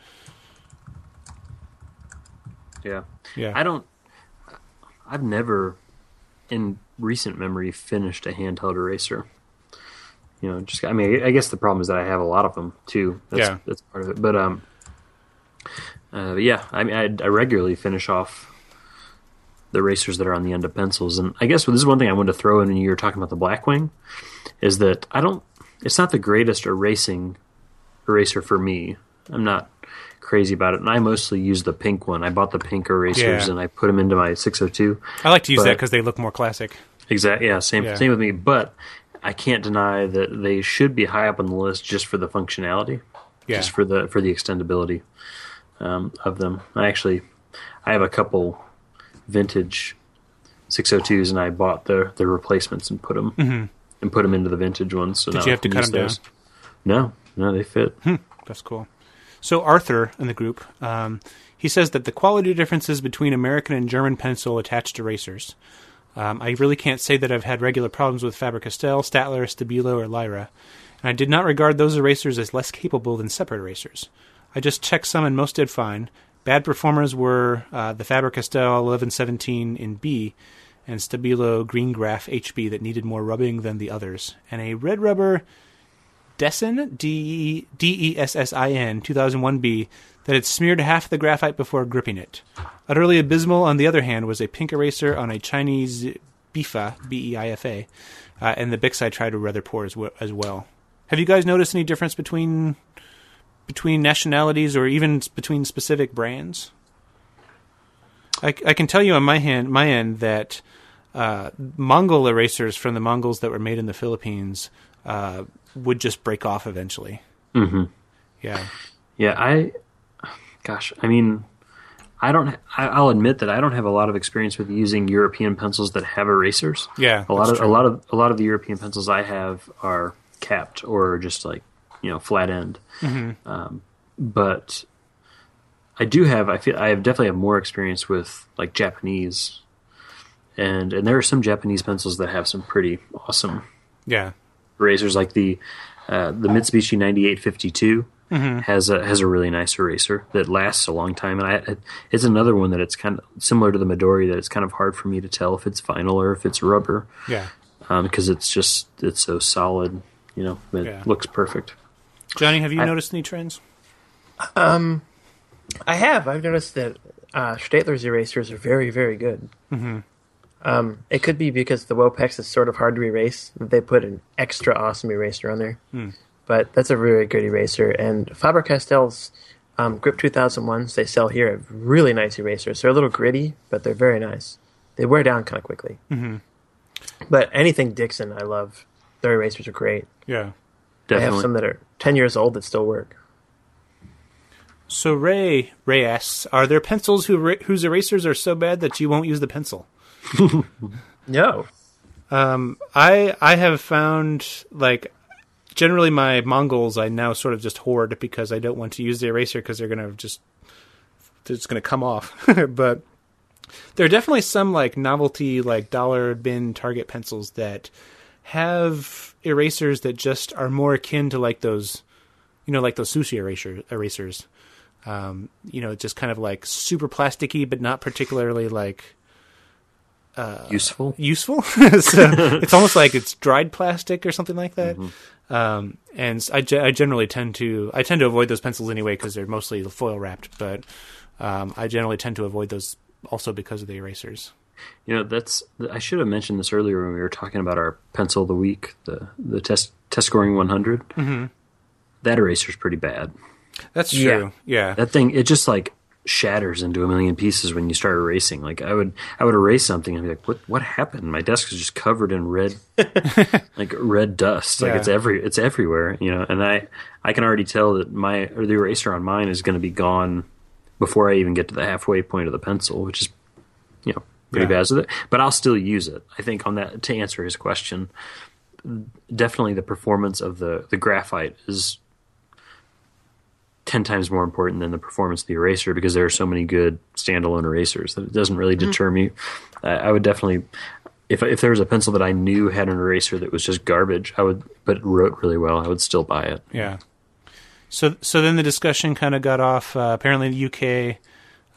Yeah. Yeah. I don't, I've never in recent memory finished a handheld eraser. You know, just, I mean, I guess the problem is that I have a lot of them too. That's, yeah. That's part of it. But, um, uh, yeah, I mean, I, I regularly finish off the erasers that are on the end of pencils. And I guess well, this is one thing I wanted to throw in when you were talking about the Blackwing is that I don't, it's not the greatest erasing eraser for me. I'm not crazy about it. And I mostly use the pink one. I bought the pink erasers yeah. and I put them into my six oh two. I like to use but, that because they look more classic. Exactly. Yeah. Same, yeah. same with me, but I can't deny that they should be high up on the list just for the functionality, yeah. just for the, for the extendability um, of them. I actually, I have a couple vintage six oh twos, and I bought their their replacements and put them mm-hmm. and put them into the vintage ones. So did now you have to cut them those. down? No, no, they fit. Hmm, that's cool. So Arthur in the group, um, he says that the quality differences between American and German pencil attached erasers. Um, I really can't say that I've had regular problems with Faber-Castell, Staedtler, Stabilo, or Lyra. And I did not regard those erasers as less capable than separate erasers. I just checked some and most did fine. Bad performers were uh, the Faber-Castell eleven seventeen in B and Stabilo Green Graph H B that needed more rubbing than the others. And a red rubber Dessin, D E S S I N, two thousand one B, that had smeared half the graphite before gripping it. Utterly abysmal, on the other hand, was a pink eraser on a Chinese Bifa, B E I F A, uh, and the Bix I tried were rather poor as, w- as well. Have you guys noticed any difference between between nationalities or even between specific brands? I, I can tell you on my, hand, my end that uh, Mongol erasers from the Mongols that were made in the Philippines uh, would just break off eventually. Mm-hmm. Yeah. Yeah, I... Gosh, I mean, I don't. I'll admit that I don't have a lot of experience with using European pencils that have erasers. Yeah, a lot of true. a lot of a lot of the European pencils I have are capped or just like you know flat end. Mm-hmm. Um, but I do have. I feel I have definitely have more experience with like Japanese, and and there are some Japanese pencils that have some pretty awesome yeah erasers, like the uh, the Mitsubishi ninety-eight fifty-two. Mm-hmm. Has a has a really nice eraser that lasts a long time, and I it's another one that it's kind of similar to the Midori that it's kind of hard for me to tell if it's vinyl or if it's rubber. Yeah, because um, it's just it's so solid, you know. It yeah. looks perfect. Johnny, have you I, noticed any trends? Um, I have. I've noticed that uh, Staedtler's erasers are very very good. Mm-hmm. Um, it could be because the Wopex is sort of hard to erase. They put an extra awesome eraser on there. Mm. But that's a really good eraser. And Faber-Castell's um, Grip two thousand ones they sell here are really nice erasers. They're a little gritty, but they're very nice. They wear down kind of quickly. Mm-hmm. But anything Dixon I love. Their erasers are great. Yeah, definitely. I have some that are ten years old that still work. So Ray Ray asks, are there pencils who, whose erasers are so bad that you won't use the pencil? No. Um, I I have found, like... Generally, my Mongols I now sort of just hoard because I don't want to use the eraser because they're gonna just they're just gonna come off. But there are definitely some like novelty, like dollar bin Target pencils that have erasers that just are more akin to like those, you know, like those sushi eraser erasers. Um, you know, just kind of like super plasticky, but not particularly like. Uh, useful useful so it's almost like it's dried plastic or something like that. Mm-hmm. um and I, ge- I generally tend to I tend to avoid those pencils anyway because they're mostly foil wrapped, but um I generally tend to avoid those also because of the erasers. You know, that's I should have mentioned this earlier when we were talking about our pencil of the week, the the test test scoring one hundred. Mm-hmm. That eraser's pretty bad. That's true. Yeah, yeah. That thing, it just like shatters into a million pieces when you start erasing. Like I would, I would erase something and be like, "What? What happened? My desk is just covered in red, like red dust. Like yeah. it's every, it's everywhere, you know." And I, I can already tell that my or the eraser on mine is going to be gone before I even get to the halfway point of the pencil, which is, you know, pretty yeah. bad with it. But I'll still use it. I think on that to answer his question, definitely the performance of the the graphite is ten times more important than the performance of the eraser because there are so many good standalone erasers that it doesn't really deter me. Uh, I would definitely, if if there was a pencil that I knew had an eraser that was just garbage, I would, but it wrote really well, I would still buy it. Yeah. So so then the discussion kind of got off. Uh, apparently in the U K,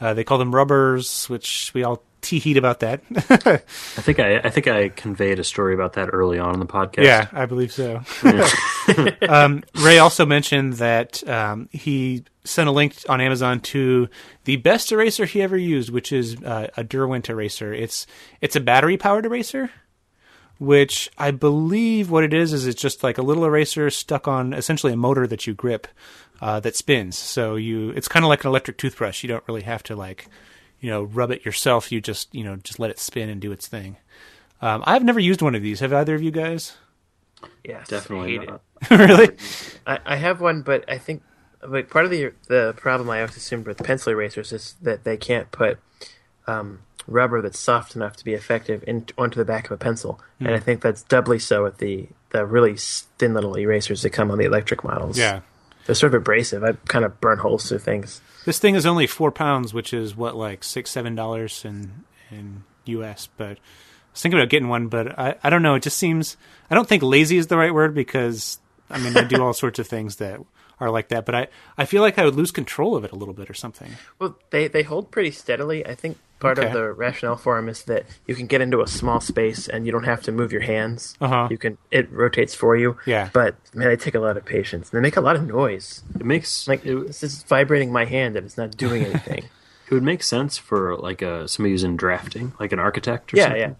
uh, they call them rubbers, which we all tee heat about that. I think I I think I conveyed a story about that early on in the podcast. Yeah, I believe so. Yeah. um, Ray also mentioned that um, he sent a link on Amazon to the best eraser he ever used, which is uh, a Derwent eraser. It's it's a battery powered eraser, which I believe what it is is it's just like a little eraser stuck on essentially a motor that you grip uh, that spins. So you it's kind of like an electric toothbrush. You don't really have to like you know rub it yourself. You just you know just let it spin and do its thing. Um, I've never used one of these. Have either of you guys? Yeah, definitely not. Really? I, I have one, but I think like part of the the problem I always assumed with pencil erasers is that they can't put um, rubber that's soft enough to be effective in, onto the back of a pencil. Mm. And I think that's doubly so with the, the really thin little erasers that come on the electric models. Yeah. They're sort of abrasive. I kind of burn holes through things. This thing is only four pounds, which is what, like six, seven dollars in in U S. But I was thinking about getting one, but I, I don't know. It just seems, I don't think lazy is the right word, because I mean, I do all sorts of things that are like that, but I, I feel like I would lose control of it a little bit or something. Well, they, they hold pretty steadily. I think part okay. of the rationale for them is that you can get into a small space and you don't have to move your hands. Uh-huh. You can It rotates for you. Yeah. But, man, they take a lot of patience. They make a lot of noise. It makes... Like, it, this is vibrating my hand and it's not doing anything. It would make sense for, like, a, somebody who's in drafting, like an architect or yeah, something. Yeah, yeah.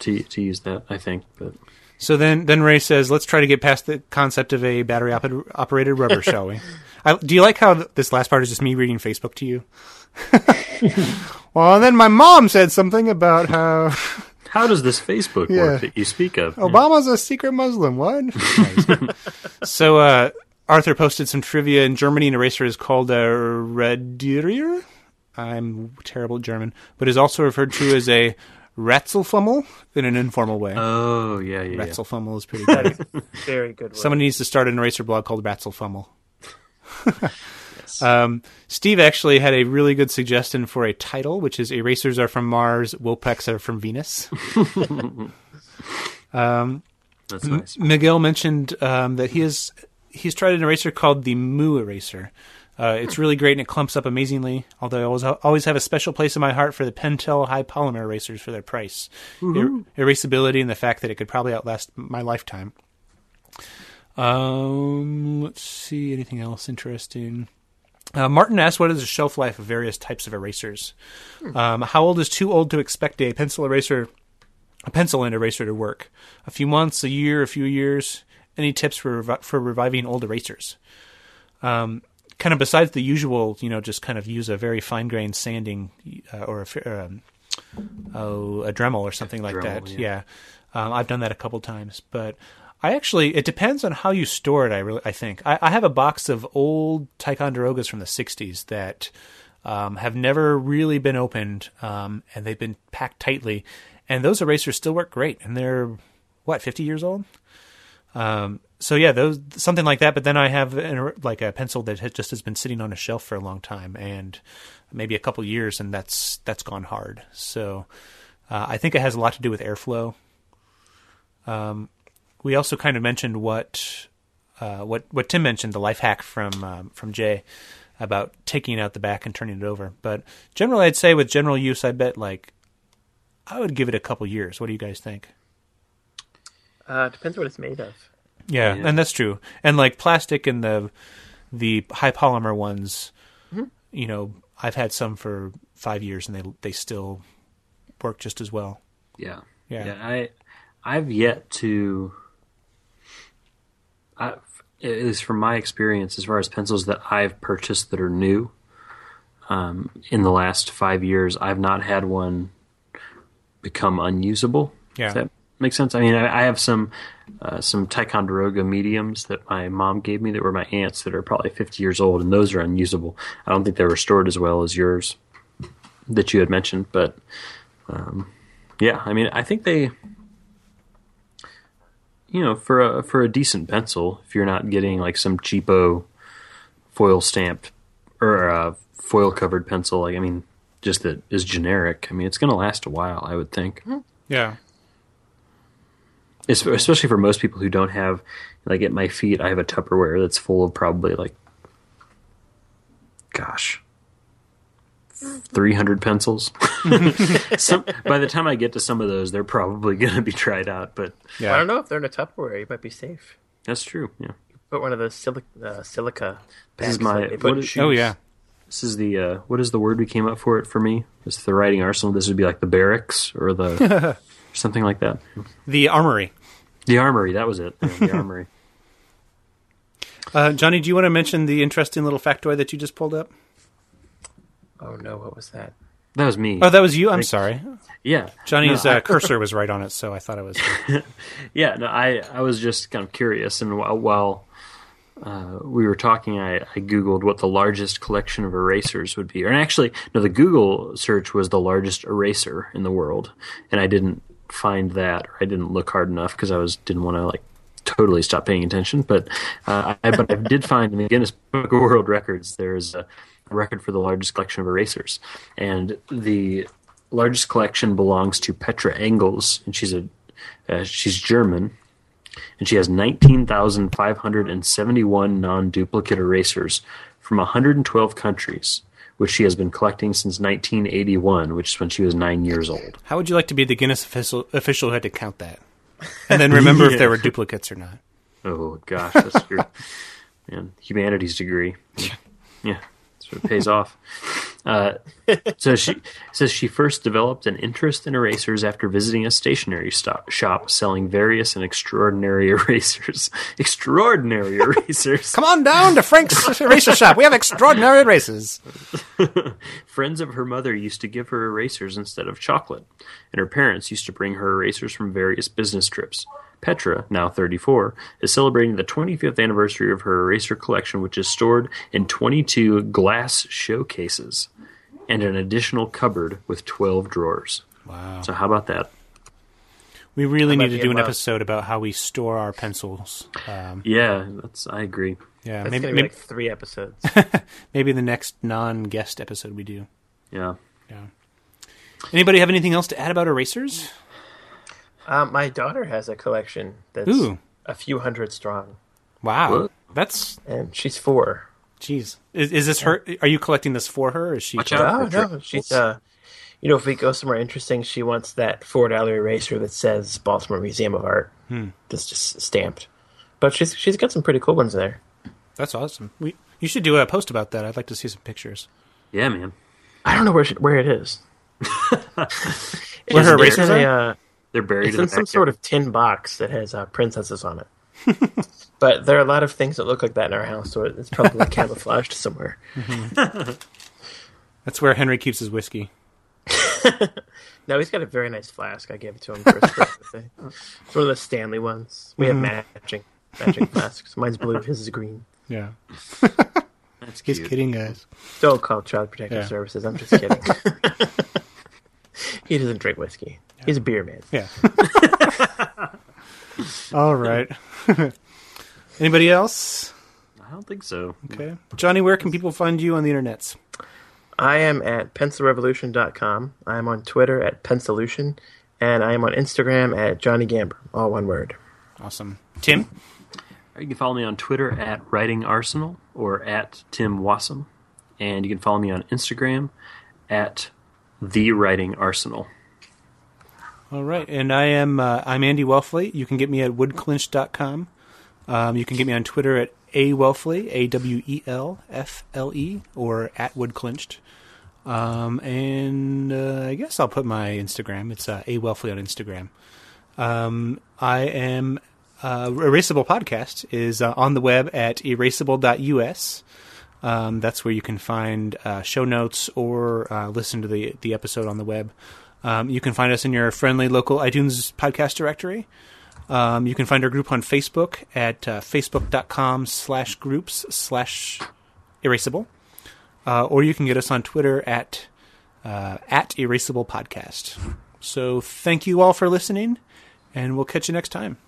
To, to use that, I think, but... So then, then Ray says, let's try to get past the concept of a battery-operated rubber, shall we? I, do you like how th- this last part is just me reading Facebook to you? Well, and then my mom said something about how... How does this Facebook yeah. work that you speak of? Obama's yeah. a secret Muslim. What? So uh, Arthur posted some trivia. In Germany, an eraser is called a Radierer. I'm terrible at German. But is also referred to as a... Ratzelfummel in an informal way. Oh, yeah, yeah. Ratzelfummel yeah. is pretty good. Very good word. Someone needs to start an eraser blog called Ratzelfummel. Yes. um, Steve actually had a really good suggestion for a title, which is Erasers Are From Mars, Wopex Are From Venus. um, That's nice. M- Miguel mentioned um, that he has, he's tried an eraser called the Moo Eraser. Uh, it's really great and it clumps up amazingly, although I always, always have a special place in my heart for the Pentel high polymer erasers for their price, er- erasability, and the fact that it could probably outlast my lifetime. Um, let's see, anything else interesting? Uh, Martin asked, what is the shelf life of various types of erasers? Um, how old is too old to expect a pencil eraser, a pencil and eraser to work? A few months, a year, a few years? Any tips for, revi- for reviving old erasers? Um, Kind of besides the usual, you know, just kind of use a very fine-grained sanding uh, or a, or, um, oh, a Dremel or something like Dremel, that. Yeah, yeah. Um, I've done that a couple times, but I actually it depends on how you store it. I really I think I, I have a box of old Ticonderogas from the sixties that um, have never really been opened, um, and they've been packed tightly, and those erasers still work great, and they're what fifty years old. Um, so yeah, those, something like that. But then I have an, like a pencil that has just has been sitting on a shelf for a long time and maybe a couple years, and that's, that's gone hard. So, uh, I think it has a lot to do with airflow. Um, we also kind of mentioned what, uh, what, what Tim mentioned, the life hack from, um, from Jay about taking out the back and turning it over. But generally I'd say with general use, I bet like I would give it a couple years. What do you guys think? Uh, depends what it's made of. Yeah, yeah, and that's true. And like plastic and the the high polymer ones, mm-hmm. you know, I've had some for five years and they they still work just as well. Yeah, yeah. yeah I I've yet to, I, at least from my experience, as far as pencils that I've purchased that are new, um, in the last five years, I've not had one become unusable. Yeah. Makes sense. I mean, I have some uh, some Ticonderoga mediums that my mom gave me that were my aunt's that are probably fifty years old, and those are unusable. I don't think they're restored as well as yours that you had mentioned. But, um, yeah, I mean, I think they, you know, for a, for a decent pencil, if you're not getting like some cheapo foil stamped or uh, foil covered pencil, like, I mean, just that is generic, I mean, it's going to last a while, I would think. Yeah. Especially for most people who don't have, like at my feet, I have a Tupperware that's full of probably like, gosh, three hundred pencils. some, by the time I get to some of those, they're probably going to be dried out. But yeah. I don't know if they're in a Tupperware. You might be safe. That's true. Yeah. Put one of those silica. Uh, silica this is my. Like what is, oh yeah. This is the uh, what is the word we came up for it for me? It's the writing arsenal. This would be like the barracks or the. Something like that. The Armory. The Armory, that was it. The Armory. Uh, Johnny, do you want to mention the interesting little factoid that you just pulled up? Oh, no, what was that? That was me. Oh, that was you? I'm like, sorry. Yeah. Johnny's no, I, uh, cursor was right on it, so I thought it was. yeah, no, I, I was just kind of curious. And while uh, we were talking, I, I Googled what the largest collection of erasers would be. And actually, no, the Google search was the largest eraser in the world. And I didn't find that, or I didn't look hard enough because I was didn't want to like totally stop paying attention. But, uh, I, but I did find in the Guinness Book of World Records, there's a record for the largest collection of erasers. And the largest collection belongs to Petra Engels, and she's a uh, she's German, and she has nineteen thousand five hundred seventy-one non-duplicate erasers from one hundred twelve countries, which she has been collecting since nineteen eighty-one, which is when she was nine years old. How would you like to be the Guinness official, official who had to count that? And then remember yeah. if there were duplicates or not. Oh, gosh, that's your man, humanities degree. Yeah, that's what it pays off. Uh, so she says she first developed an interest in erasers after visiting a stationery stop, shop selling various and extraordinary erasers. Extraordinary erasers. Come on down to Frank's Eraser Shop. We have extraordinary erasers. Friends of her mother used to give her erasers instead of chocolate, and her parents used to bring her erasers from various business trips. Petra, now thirty-four, is celebrating the twenty-fifth anniversary of her eraser collection, which is stored in twenty-two glass showcases and an additional cupboard with twelve drawers. Wow. So how about that? We really need to do an up? episode about how we store our pencils. Um, yeah, that's. I agree. Yeah, that's maybe, maybe like three episodes. Maybe the next non-guest episode we do. Yeah. Yeah. Anybody have anything else to add about erasers? Um, my daughter has a collection that's Ooh. a few hundred strong. Wow. Whoa. That's and she's four. Jeez, is, is this her? Are you collecting this for her? Or is she? Watch out! No, no, she's. Uh, you know, if we go somewhere interesting, she wants that four-dollar eraser that says Baltimore Museum of Art. Hmm. That's just stamped. But she's she's got some pretty cool ones there. That's awesome. We you should do a post about that. I'd like to see some pictures. Yeah, man. I don't know where she, where it is. Where her erasers are? Uh, They're buried it's in, in some sort of tin box that has uh, princesses on it. But there are a lot of things that look like that in our house, so it's probably camouflaged somewhere. Mm-hmm. That's where Henry keeps his whiskey. No, he's got a very nice flask. I gave it to him for his birthday. It's one of the Stanley ones. We mm-hmm. have matching matching flasks. Mine's blue, his is green. Yeah. That's cute. He's kidding, guys. Don't call Child Protective yeah. Services. I'm just kidding. He doesn't drink whiskey. He's a beer man. Yeah. All right. Anybody else? I don't think so. Okay. Johnny, where can people find you on the internets? I am at pencil revolution dot com. I am on Twitter at Pencilution. And I am on Instagram at Johnny Gamber. All one word. Awesome. Tim? You can follow me on Twitter at Writing Arsenal or at Tim Wassum. And you can follow me on Instagram at The Writing Arsenal. All right, and I am uh, I'm Andy Welfley. You can get me at wood clinch dot com. Um, you can get me on Twitter at awelfley, A W E L F L E, or at woodclinched. Um, and uh, I guess I'll put my Instagram. It's uh, awelfley on Instagram. Um, I am uh, Erasable Podcast is uh, on the web at erasable dot U S. Um, that's where you can find uh, show notes or uh, listen to the the episode on the web. Um, you can find us in your friendly local iTunes podcast directory. Um, you can find our group on Facebook at uh, facebook.com slash groups slash erasable. Uh, or you can get us on Twitter at, uh, at erasable podcast. So thank you all for listening, and we'll catch you next time.